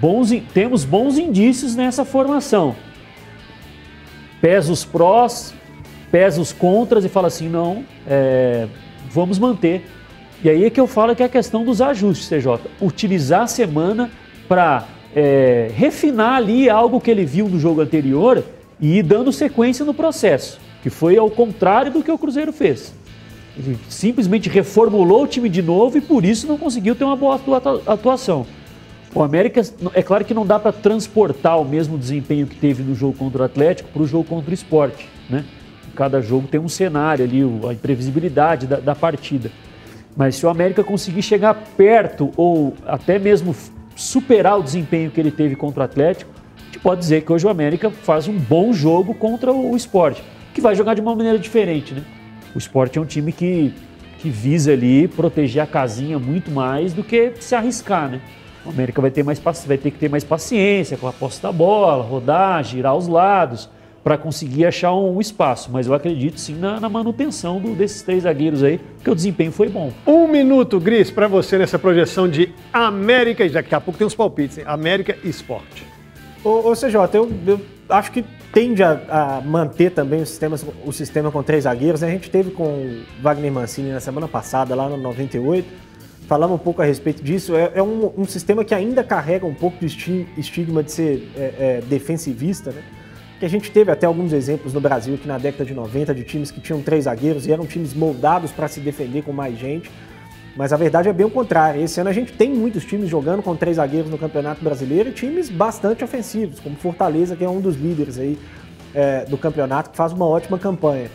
Bons, temos bons indícios nessa formação. Pesa os prós, pesa os contras e fala assim, não, é, vamos manter. E aí é que eu falo que é a questão dos ajustes, C J. Utilizar a semana para é, refinar ali algo que ele viu no jogo anterior e ir dando sequência no processo, que foi ao contrário do que o Cruzeiro fez. simplesmente reformulou o time de novo e por isso não conseguiu ter uma boa atuação. O América, é claro que não dá para transportar o mesmo desempenho que teve no jogo contra o Atlético para o jogo contra o Sport, né? Cada jogo tem um cenário ali, a imprevisibilidade da, da partida. Mas se o América conseguir chegar perto ou até mesmo superar o desempenho que ele teve contra o Atlético, a gente pode dizer que hoje o América faz um bom jogo contra o Sport, que vai jogar de uma maneira diferente, né? O Sport é um time que, que visa ali proteger a casinha muito mais do que se arriscar, né? O América vai ter, mais, vai ter que ter mais paciência com a posse da bola, rodar, girar os lados, para conseguir achar um espaço. Mas eu acredito sim na, na manutenção do, desses três zagueiros aí, porque o desempenho foi bom. Um minuto, Gris, para você nessa projeção de América, e daqui a pouco tem uns palpites, hein? América e Sport. Ô, ô C J, eu, eu acho que tende a, a manter também o sistema, o sistema com três zagueiros, né? A gente teve com o Wagner Mancini na semana passada, lá no noventa e oito, falamos um pouco a respeito disso. É, é um, um sistema que ainda carrega um pouco de estigma de ser é, é, defensivista, né? Que a gente teve até alguns exemplos no Brasil aqui na década de noventa de times que tinham três zagueiros e eram times moldados para se defender com mais gente, mas a verdade é bem o contrário. Esse ano a gente tem muitos times jogando com três zagueiros no Campeonato Brasileiro e times bastante ofensivos, como Fortaleza, que é um dos líderes aí é, do campeonato, que faz uma ótima campanha.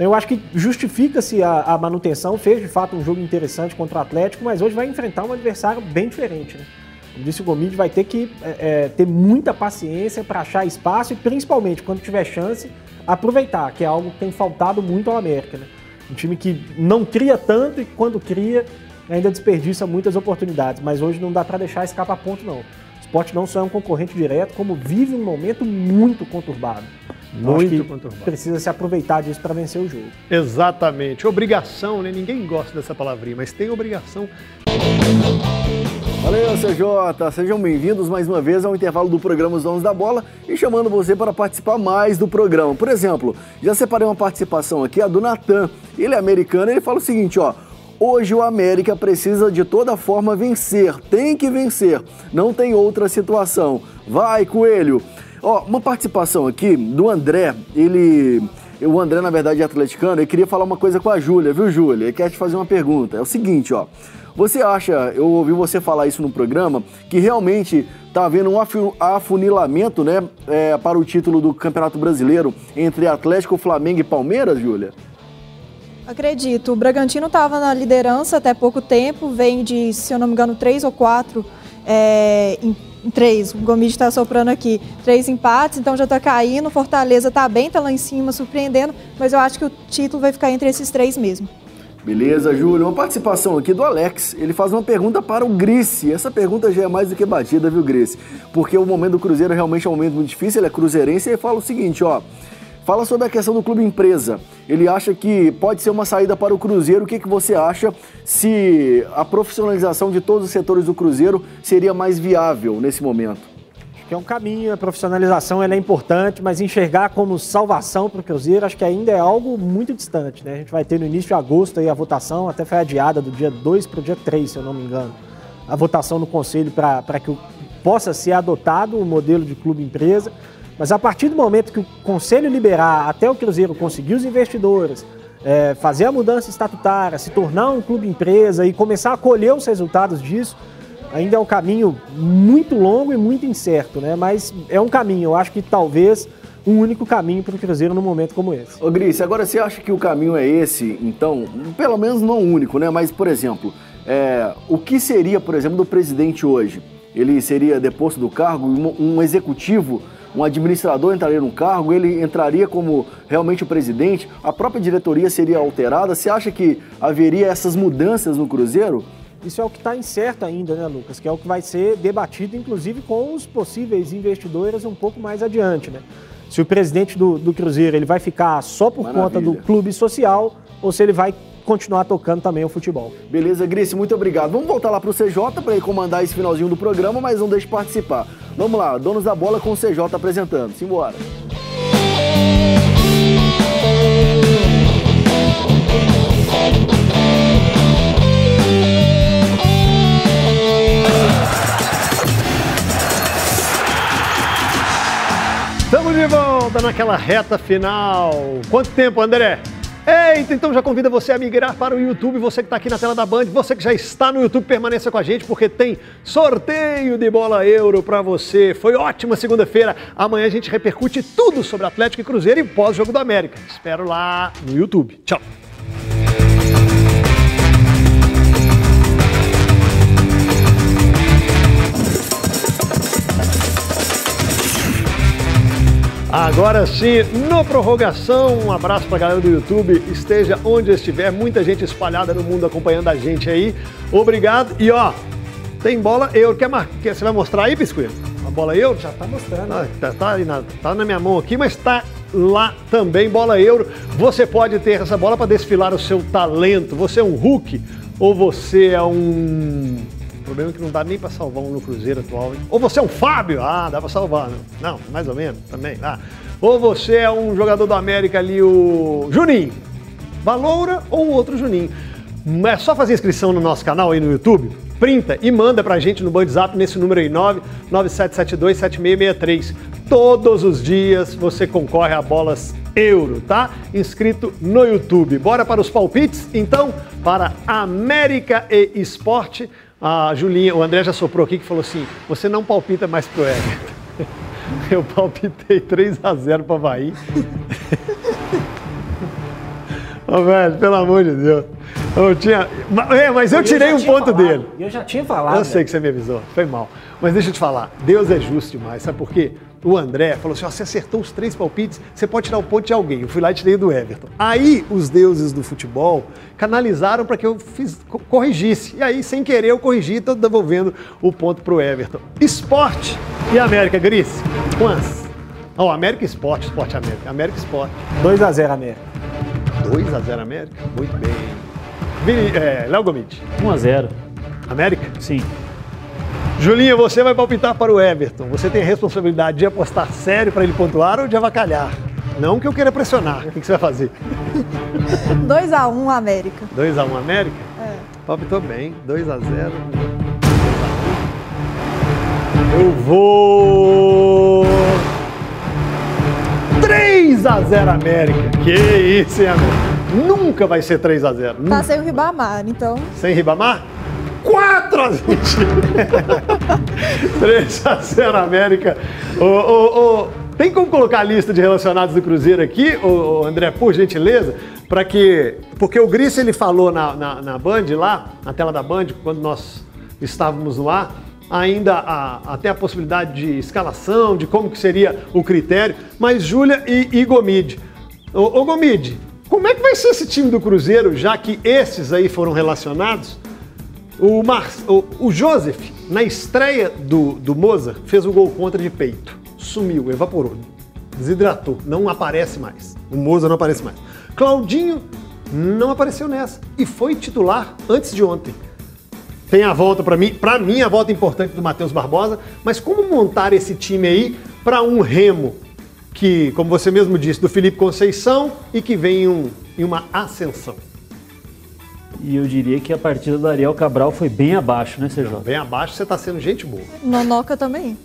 Eu acho que justifica-se a, a manutenção, fez de fato um jogo interessante contra o Atlético, mas hoje vai enfrentar um adversário bem diferente, né? Como disse o Gomidi, vai ter que é, ter muita paciência para achar espaço e, principalmente, quando tiver chance, aproveitar, que é algo que tem faltado muito ao América, né? Um time que não cria tanto e, quando cria, ainda desperdiça muitas oportunidades. Mas hoje não dá para deixar escapar ponto, não. O Sport não só é um concorrente direto, como vive um momento muito conturbado. Muito conturbado. Precisa se aproveitar disso para vencer o jogo. Exatamente. Obrigação, né? Ninguém gosta dessa palavrinha, mas tem obrigação. Valeu, C J. Sejam bem-vindos mais uma vez ao intervalo do programa Os Donos da Bola e chamando você para participar mais do programa. Por exemplo, já separei uma participação aqui, a do Natan. Ele é americano, ele fala o seguinte, ó. Hoje o América precisa de toda forma vencer, tem que vencer, não tem outra situação. Vai, Coelho! Ó, uma participação aqui do André, ele... O André, na verdade, é atleticano, ele queria falar uma coisa com a Júlia, viu, Júlia? Ele quer te fazer uma pergunta. É o seguinte, ó. Você acha, eu ouvi você falar isso no programa, que realmente está havendo um afunilamento, né, é, para o título do Campeonato Brasileiro entre Atlético, Flamengo e Palmeiras, Júlia? Acredito. O Bragantino estava na liderança até pouco tempo, vem de, se eu não me engano, três ou quatro é, em três. O Gomidi está soprando aqui. Três empates, então já está caindo. Fortaleza está bem, está lá em cima, surpreendendo, mas eu acho que o título vai ficar entre esses três mesmo. Beleza, Júlio. Uma participação aqui do Alex. Ele faz uma pergunta para o Gris. Essa pergunta já é mais do que batida, viu, Gris? Porque o momento do Cruzeiro realmente é um momento muito difícil. Ele é cruzeirense e ele fala o seguinte, ó. Fala sobre a questão do clube empresa. Ele acha que pode ser uma saída para o Cruzeiro. O que, que você acha se a profissionalização de todos os setores do Cruzeiro seria mais viável nesse momento? Acho que é um caminho. A profissionalização ela é importante, mas enxergar como salvação para o Cruzeiro acho que ainda é algo muito distante, né? A gente vai ter no início de agosto aí a votação, até foi adiada do dia dois para o dia três, se eu não me engano. A votação no Conselho para para que possa ser adotado o modelo de clube empresa. Mas a partir do momento que o Conselho liberar, até o Cruzeiro conseguir os investidores, é, fazer a mudança estatutária, se tornar um clube empresa e começar a colher os resultados disso, ainda é um caminho muito longo e muito incerto, né? Mas é um caminho, eu acho que talvez um único caminho para o Cruzeiro num momento como esse. Ô Gris, agora você acha que o caminho é esse, então, pelo menos não único, né? Mas, por exemplo, é, o que seria, por exemplo, do presidente hoje? Ele seria deposto do cargo, um, um executivo... Um administrador entraria no cargo, ele entraria como realmente o presidente, a própria diretoria seria alterada. Você acha que haveria essas mudanças no Cruzeiro? Isso é o que está incerto ainda, né, Lucas? Que é o que vai ser debatido, inclusive, com os possíveis investidores um pouco mais adiante, né? Se o presidente do, do Cruzeiro ele vai ficar só por Maravilha. Conta do clube social ou se ele vai continuar tocando também o futebol. Beleza, Gris, muito obrigado. Vamos voltar lá para o C J para ele comandar esse finalzinho do programa, mas não deixe participar. Vamos lá, Donos da Bola com o C J apresentando. Simbora. Estamos de volta naquela reta final. Quanto tempo, André? Eita, então já convido você a migrar para o YouTube, você que está aqui na tela da Band, você que já está no YouTube, permaneça com a gente porque tem sorteio de bola euro para você. Foi ótima segunda-feira, amanhã a gente repercute tudo sobre Atlético e Cruzeiro e pós-jogo do América. Espero lá no YouTube. Tchau. Agora sim, no Prorrogação, um abraço para a galera do YouTube, esteja onde estiver, muita gente espalhada no mundo acompanhando a gente aí, obrigado. E ó, tem bola euro, quer mar... você vai mostrar aí, Biscoito? A bola euro? Já tá mostrando. Ah, tá, tá, na, tá na minha mão aqui, mas tá lá também, bola euro, você pode ter essa bola para desfilar o seu talento, você é um Hulk ou você é um... O problema é que não dá nem para salvar um no Cruzeiro atual. Ou você é um Fábio, ah, dá para salvar, né? Não, mais ou menos, também, ah. Ou você é um jogador do América ali, o Juninho Valoura ou outro Juninho. É só fazer inscrição no nosso canal aí no YouTube, printa e manda pra gente no WhatsApp nesse número aí, nove nove sete sete dois sete seis seis três. Todos os dias você concorre a bolas euro, tá? Inscrito no YouTube. Bora para os palpites, então, para América e Sport. A Julinha, o André já soprou aqui que falou assim, você não palpita mais pro Éder. Eu palpitei três a zero para Avaí. Oh, velho, pelo amor de Deus. Eu tinha... é, mas eu, eu tirei um ponto falado. dele. Eu já tinha falado. Eu sei, né? Que você me avisou, foi mal. Mas deixa eu te falar, Deus é justo demais, sabe por quê? O André falou assim, ó, você acertou os três palpites, você pode tirar o ponto de alguém. Eu fui lá e tirei do Everton. Aí os deuses do futebol canalizaram para que eu fiz, corrigisse. E aí, sem querer, eu corrigi e estou devolvendo o ponto para o Everton. Sport e América, Gris. Quantos? Ó, América Sport, Sport América. América Sport. dois a zero América. dois a zero América? Muito bem. Vini, é, Léo Gomidi. um a zero. América? Sim. Julinha, você vai palpitar para o Everton. Você tem a responsabilidade de apostar sério para ele pontuar ou de avacalhar? Não que eu queira pressionar. O que você vai fazer? dois a um América. dois a um América? É. Palpitou bem. dois a zero. Eu vou... três a zero América. Que isso, hein, amor? Nunca vai ser três a zero. Nunca. Tá sem o Ribamar, então... Sem Ribamar? três a zero América. Oh, oh, oh. Tem como colocar a lista de relacionados do Cruzeiro aqui, oh, oh, André, por gentileza, para que... Porque o Gris, ele falou na, na, na Band lá, na tela da Band, quando nós estávamos no ar, ainda a, até a possibilidade de escalação, de como que seria o critério, mas Júlia e, e Gomidi. Ô oh, oh, Gomidi, como é que vai ser esse time do Cruzeiro, já que esses aí foram relacionados? O, Mar... o Joseph, na estreia do, do Mozart, fez o gol contra de peito. Sumiu, evaporou, desidratou, não aparece mais. O Mozart não aparece mais. Claudinho não apareceu nessa e foi titular antes de ontem. Tem a volta para mim, para mim a volta importante do Matheus Barbosa, mas como montar esse time aí para um Remo que, como você mesmo disse, do Felipe Conceição e que vem em, um, em uma ascensão? E eu diria que a partida do Ariel Cabral foi bem abaixo, né, C J? Bem abaixo, você tá sendo gente boa. Nonoca também.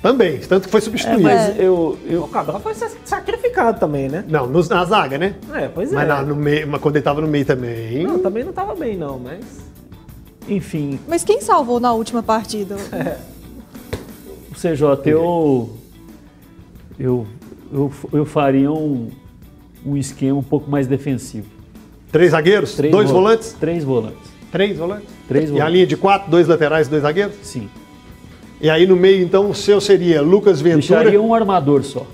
Também, tanto que foi substituído. É, mas eu, eu... O Cabral foi sacrificado também, né? Não, no, na zaga, né? É, pois é. Mas, na, no meio, mas quando ele tava no meio também... Não, também não tava bem, não, mas... Enfim... Mas quem salvou na última partida? É. O C J, eu... Eu, eu, eu faria um, um esquema um pouco mais defensivo. Três zagueiros? Três dois volantes? volantes? Três volantes. Três volantes? Três volantes. E a linha de quatro, dois laterais e dois zagueiros? Sim. E aí no meio, então, o seu seria Lucas Ventura? Deixaria um armador só.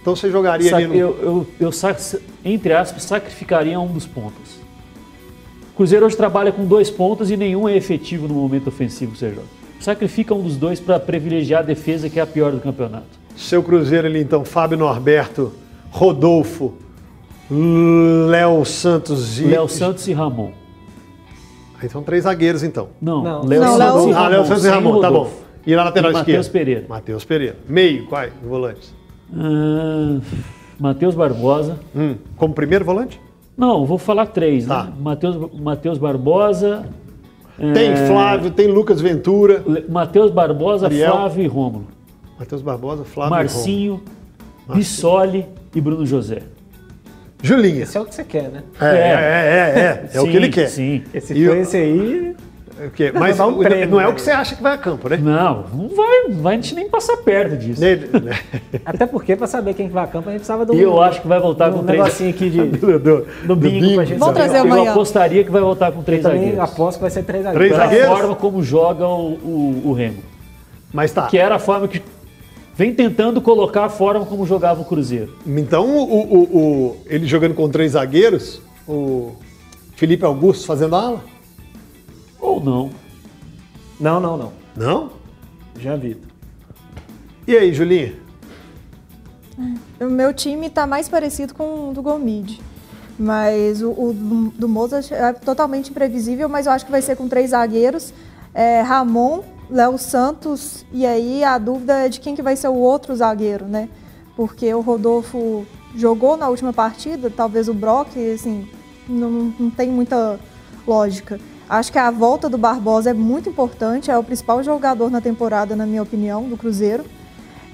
Então você jogaria Sac ali no... Eu, eu, eu sac... entre aspas, sacrificaria um dos pontas. O Cruzeiro hoje trabalha com dois pontas e nenhum é efetivo no momento ofensivo, C J. Sacrifica um dos dois para privilegiar a defesa, que é a pior do campeonato. Seu Cruzeiro ali, então, Fábio, Norberto, Rodolfo... Léo Santos e... Léo Santos e Ramon. Aí são três zagueiros, então. Não, não. Léo Santos, Léo... Ah, Léo Santos e Ramon, tá bom. E na lateral esquerda? Matheus Pereira. Matheus Pereira. Meio, qual é o volante? Uh, Matheus Barbosa. Hum, como primeiro volante? Não, vou falar três, tá, né? Matheus, Matheus Barbosa... Tem é... Flávio, tem Lucas Ventura. Matheus Barbosa, Ariel. Flávio e Rômulo. Matheus Barbosa, Flávio Marcinho, e Rômulo. Marcinho, Bissoli e Bruno José. Julinha. Esse é o que você quer, né? É, é, é. É, é, é sim, o que ele quer. Sim. Esse, foi, esse aí... O quê? Mas um prêmio, não é o que você acha que vai a campo, né? Não, não vai, vai a gente nem passar perto disso. Até porque, para saber quem vai a campo, a gente precisava do... E eu acho que vai voltar com três... Um negocinho aqui de... do, do, do bingo pra gente. Vamos trazer amanhã. Eu apostaria que vai voltar com três zagueiros. Eu aposto que vai ser três zagueiros. Três zagueiros? Da forma como joga o, o, o Remo. Mas tá. Que era a forma que... Vem tentando colocar a forma como jogava o Cruzeiro. Então, o, o, o, ele jogando com três zagueiros, o Felipe Augusto fazendo ala? Ou não? Não, não, não. Não? Já vi. E aí, Julinha? O meu time tá mais parecido com o do Gomidi. Mas o, o do, do Mozart é totalmente imprevisível, mas eu acho que vai ser com três zagueiros. É, Ramon, Léo Santos, e aí a dúvida é de quem que vai ser o outro zagueiro, né? Porque o Rodolfo jogou na última partida, talvez o Brock, assim, não, não tem muita lógica. Acho que a volta do Barbosa é muito importante, é o principal jogador na temporada, na minha opinião, do Cruzeiro.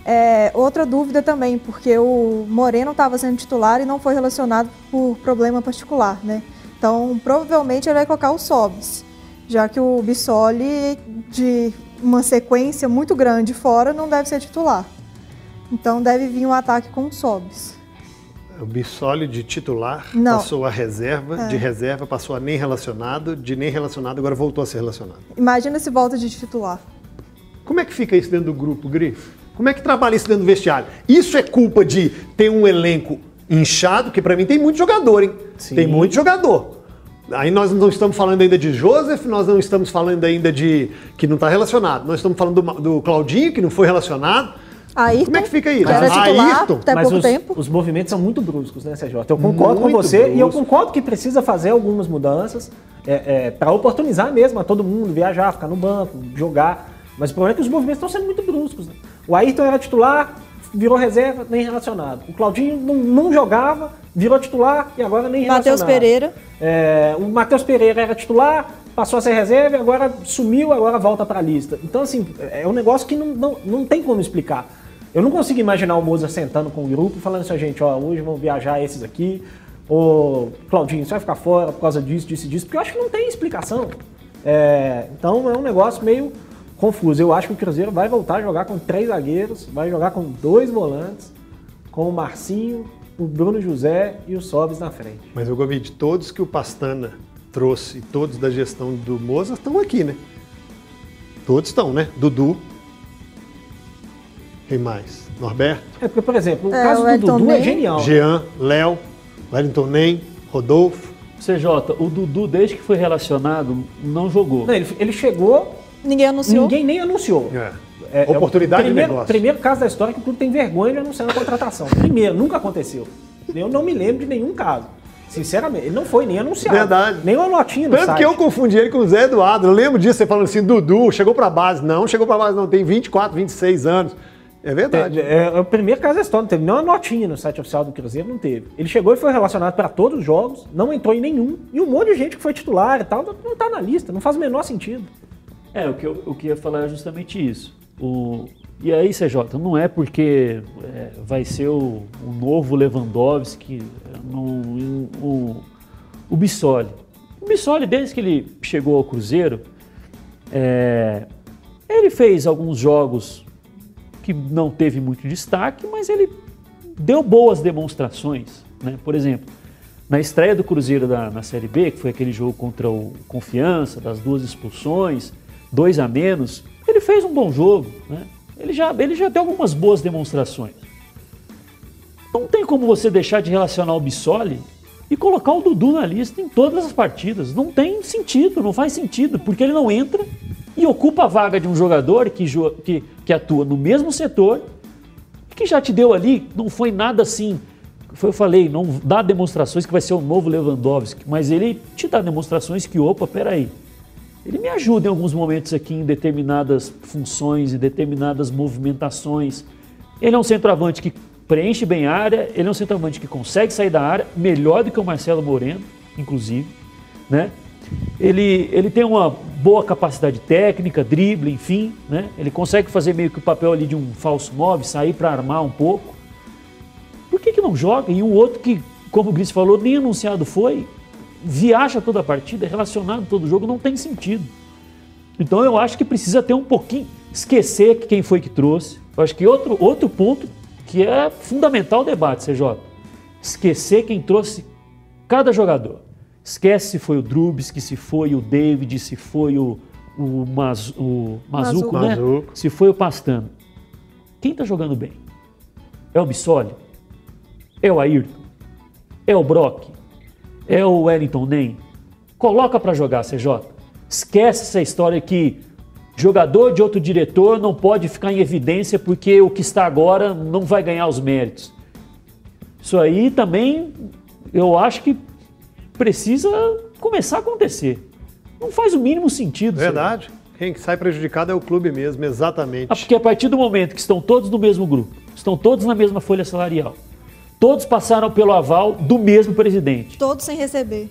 É, outra dúvida também, porque o Moreno estava sendo titular e não foi relacionado por problema particular, né? Então, provavelmente ele vai colocar o Sobis, já que o Bissoli, de uma sequência muito grande fora, não deve ser titular. Então deve vir um ataque com o Sobis. O Bissoli de titular não. Passou a reserva, é. De reserva passou a nem relacionado, de nem relacionado agora voltou a ser relacionado. Imagina se volta de titular. Como é que fica isso dentro do grupo, Gris? Como é que trabalha isso dentro do vestiário? Isso é culpa de ter um elenco inchado, que pra mim tem muito jogador, hein? Sim. Tem muito jogador. Aí nós não estamos falando ainda de Joseph, nós não estamos falando ainda de... que não está relacionado. Nós estamos falando do, do Claudinho, que não foi relacionado. Ayrton, como é que fica aí? Era titular até pouco os, tempo. Os movimentos são muito bruscos, né, C J? Eu concordo muito com você brusco. E eu concordo que precisa fazer algumas mudanças é, é, para oportunizar mesmo a todo mundo viajar, ficar no banco, jogar. Mas o problema é que os movimentos estão sendo muito bruscos. Né? O Ayrton era titular, virou reserva, nem relacionado. O Claudinho não, não jogava, virou titular e agora nem Matheus relacionado. Matheus Pereira. É, o Matheus Pereira era titular, passou a ser reserva, agora sumiu, agora volta para a lista. Então, assim, é um negócio que não, não, não tem como explicar. Eu não consigo imaginar o Mozart sentando com o grupo e falando assim, gente, ó, hoje vão viajar esses aqui, ou Claudinho, você vai ficar fora por causa disso, disso e disso, porque eu acho que não tem explicação. É, então, é um negócio meio... confuso. Eu acho que o Cruzeiro vai voltar a jogar com três zagueiros, vai jogar com dois volantes, com o Marcinho, o Bruno José e o Sobis na frente. Mas eu gosto de todos que o Pastana trouxe, todos da gestão do Mozart estão aqui, né? Todos estão, né? Dudu. Quem mais? Norberto? É porque, por exemplo, o é, caso o do Dudu Nem. é genial. Jean, Léo, Wellington Nem, Rodolfo. C J, o Dudu, desde que foi relacionado, não jogou. Não, ele, ele chegou... Ninguém anunciou? Ninguém nem anunciou. É. É, Oportunidade é primeiro, de negócio. Primeiro caso da história que o clube tem vergonha de anunciar a contratação. Primeiro, nunca aconteceu. Eu não me lembro de nenhum caso. Sinceramente, ele não foi nem anunciado. Verdade. Nem uma notinha no Tanto site. que eu confundi ele com o Zé Eduardo. Eu lembro disso, você falando assim, Dudu, chegou pra base. Não, chegou pra base não, tem vinte e quatro, vinte e seis anos. É verdade. É, é, é o primeiro caso da história, não teve nem uma notinha no site oficial do Cruzeiro, não teve. Ele chegou e foi relacionado para todos os jogos, não entrou em nenhum. E um monte de gente que foi titular e tal, não tá na lista, não faz o menor sentido. É, o que eu, eu queria falar é justamente isso. O, e aí, C J, não é porque é, vai ser o, o novo Lewandowski, no, o, o Bissoli. O Bissoli, desde que ele chegou ao Cruzeiro, é, ele fez alguns jogos que não teve muito destaque, mas ele deu boas demonstrações, né? Por exemplo, na estreia do Cruzeiro da, na Série B, que foi aquele jogo contra o Confiança, das duas expulsões, dois a menos, ele fez um bom jogo, né? Ele já, ele já deu algumas boas demonstrações. Não tem como você deixar de relacionar o Bissoli e colocar o Dudu na lista em todas as partidas. Não tem sentido, não faz sentido, porque ele não entra e ocupa a vaga de um jogador que, que, que atua no mesmo setor, que já te deu ali, não foi nada assim, foi, eu falei, não dá demonstrações que vai ser o novo Lewandowski, mas ele te dá demonstrações que, opa, peraí, ele me ajuda em alguns momentos aqui em determinadas funções e determinadas movimentações. Ele é um centroavante que preenche bem a área, ele é um centroavante que consegue sair da área, melhor do que o Marcelo Moreno, inclusive, né? Ele, ele tem uma boa capacidade técnica, drible, enfim, né? Ele consegue fazer meio que o papel ali de um falso nove, sair para armar um pouco. Por que que não joga? E o outro que como o Gris falou, nem anunciado foi, viaja toda a partida, é relacionado todo jogo, não tem sentido. Então eu acho que precisa ter um pouquinho, esquecer quem foi que trouxe. Eu acho que outro, outro ponto que é fundamental o debate, C J, esquecer quem trouxe cada jogador. Esquece se foi o Drubis, que se foi o David, se foi o, o, Maz, o Mazuco, Mazuco, né? Mazuco, se foi o Pastano. Quem tá jogando bem? É o Bissoli? É o Ayrton? É o Brock? É o Wellington Nem? Coloca para jogar, C J. Esquece essa história que jogador de outro diretor não pode ficar em evidência porque o que está agora não vai ganhar os méritos. Isso aí também eu acho que precisa começar a acontecer. Não faz o mínimo sentido. Verdade. Senhor. Quem sai prejudicado é o clube mesmo, exatamente. Ah, porque a partir do momento que estão todos no mesmo grupo, estão todos na mesma folha salarial, todos passaram pelo aval do mesmo presidente. Todos sem receber.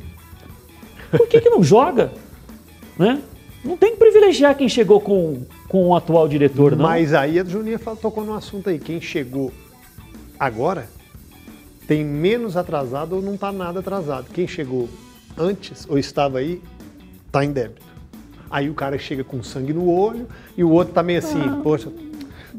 Por que que não joga? Né? Não tem que privilegiar quem chegou com, com o atual diretor, não. Mas aí a Juninha tocou no assunto aí. Quem chegou agora tem menos atrasado ou não está nada atrasado. Quem chegou antes ou estava aí, está em débito. Aí o cara chega com sangue no olho e o outro está meio assim, ah. poxa,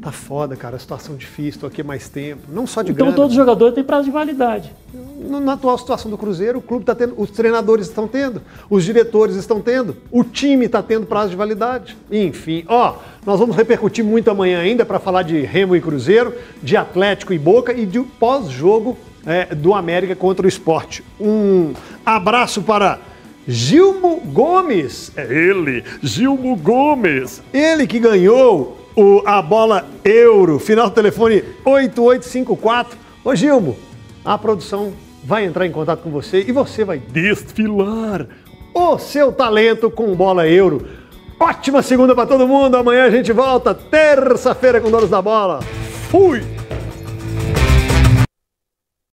tá foda, cara, a situação difícil, estou aqui mais tempo. Não só de então, grana. Então todo jogador tem prazo de validade. Na atual situação do Cruzeiro, o clube está tendo, os treinadores estão tendo, os diretores estão tendo, o time está tendo prazo de validade. Enfim, ó, nós vamos repercutir muito amanhã ainda para falar de Remo e Cruzeiro, de Atlético e Boca e de pós-jogo É, do América contra o Sport. Um abraço para Gilmo Gomes. É ele, Gilmo Gomes. Ele que ganhou o, a bola euro. Final do telefone oito oito cinco quatro. Ô Gilmo, a produção vai entrar em contato com você e você vai desfilar o seu talento com bola euro. Ótima segunda para todo mundo. Amanhã a gente volta terça-feira com Donos da Bola. Fui!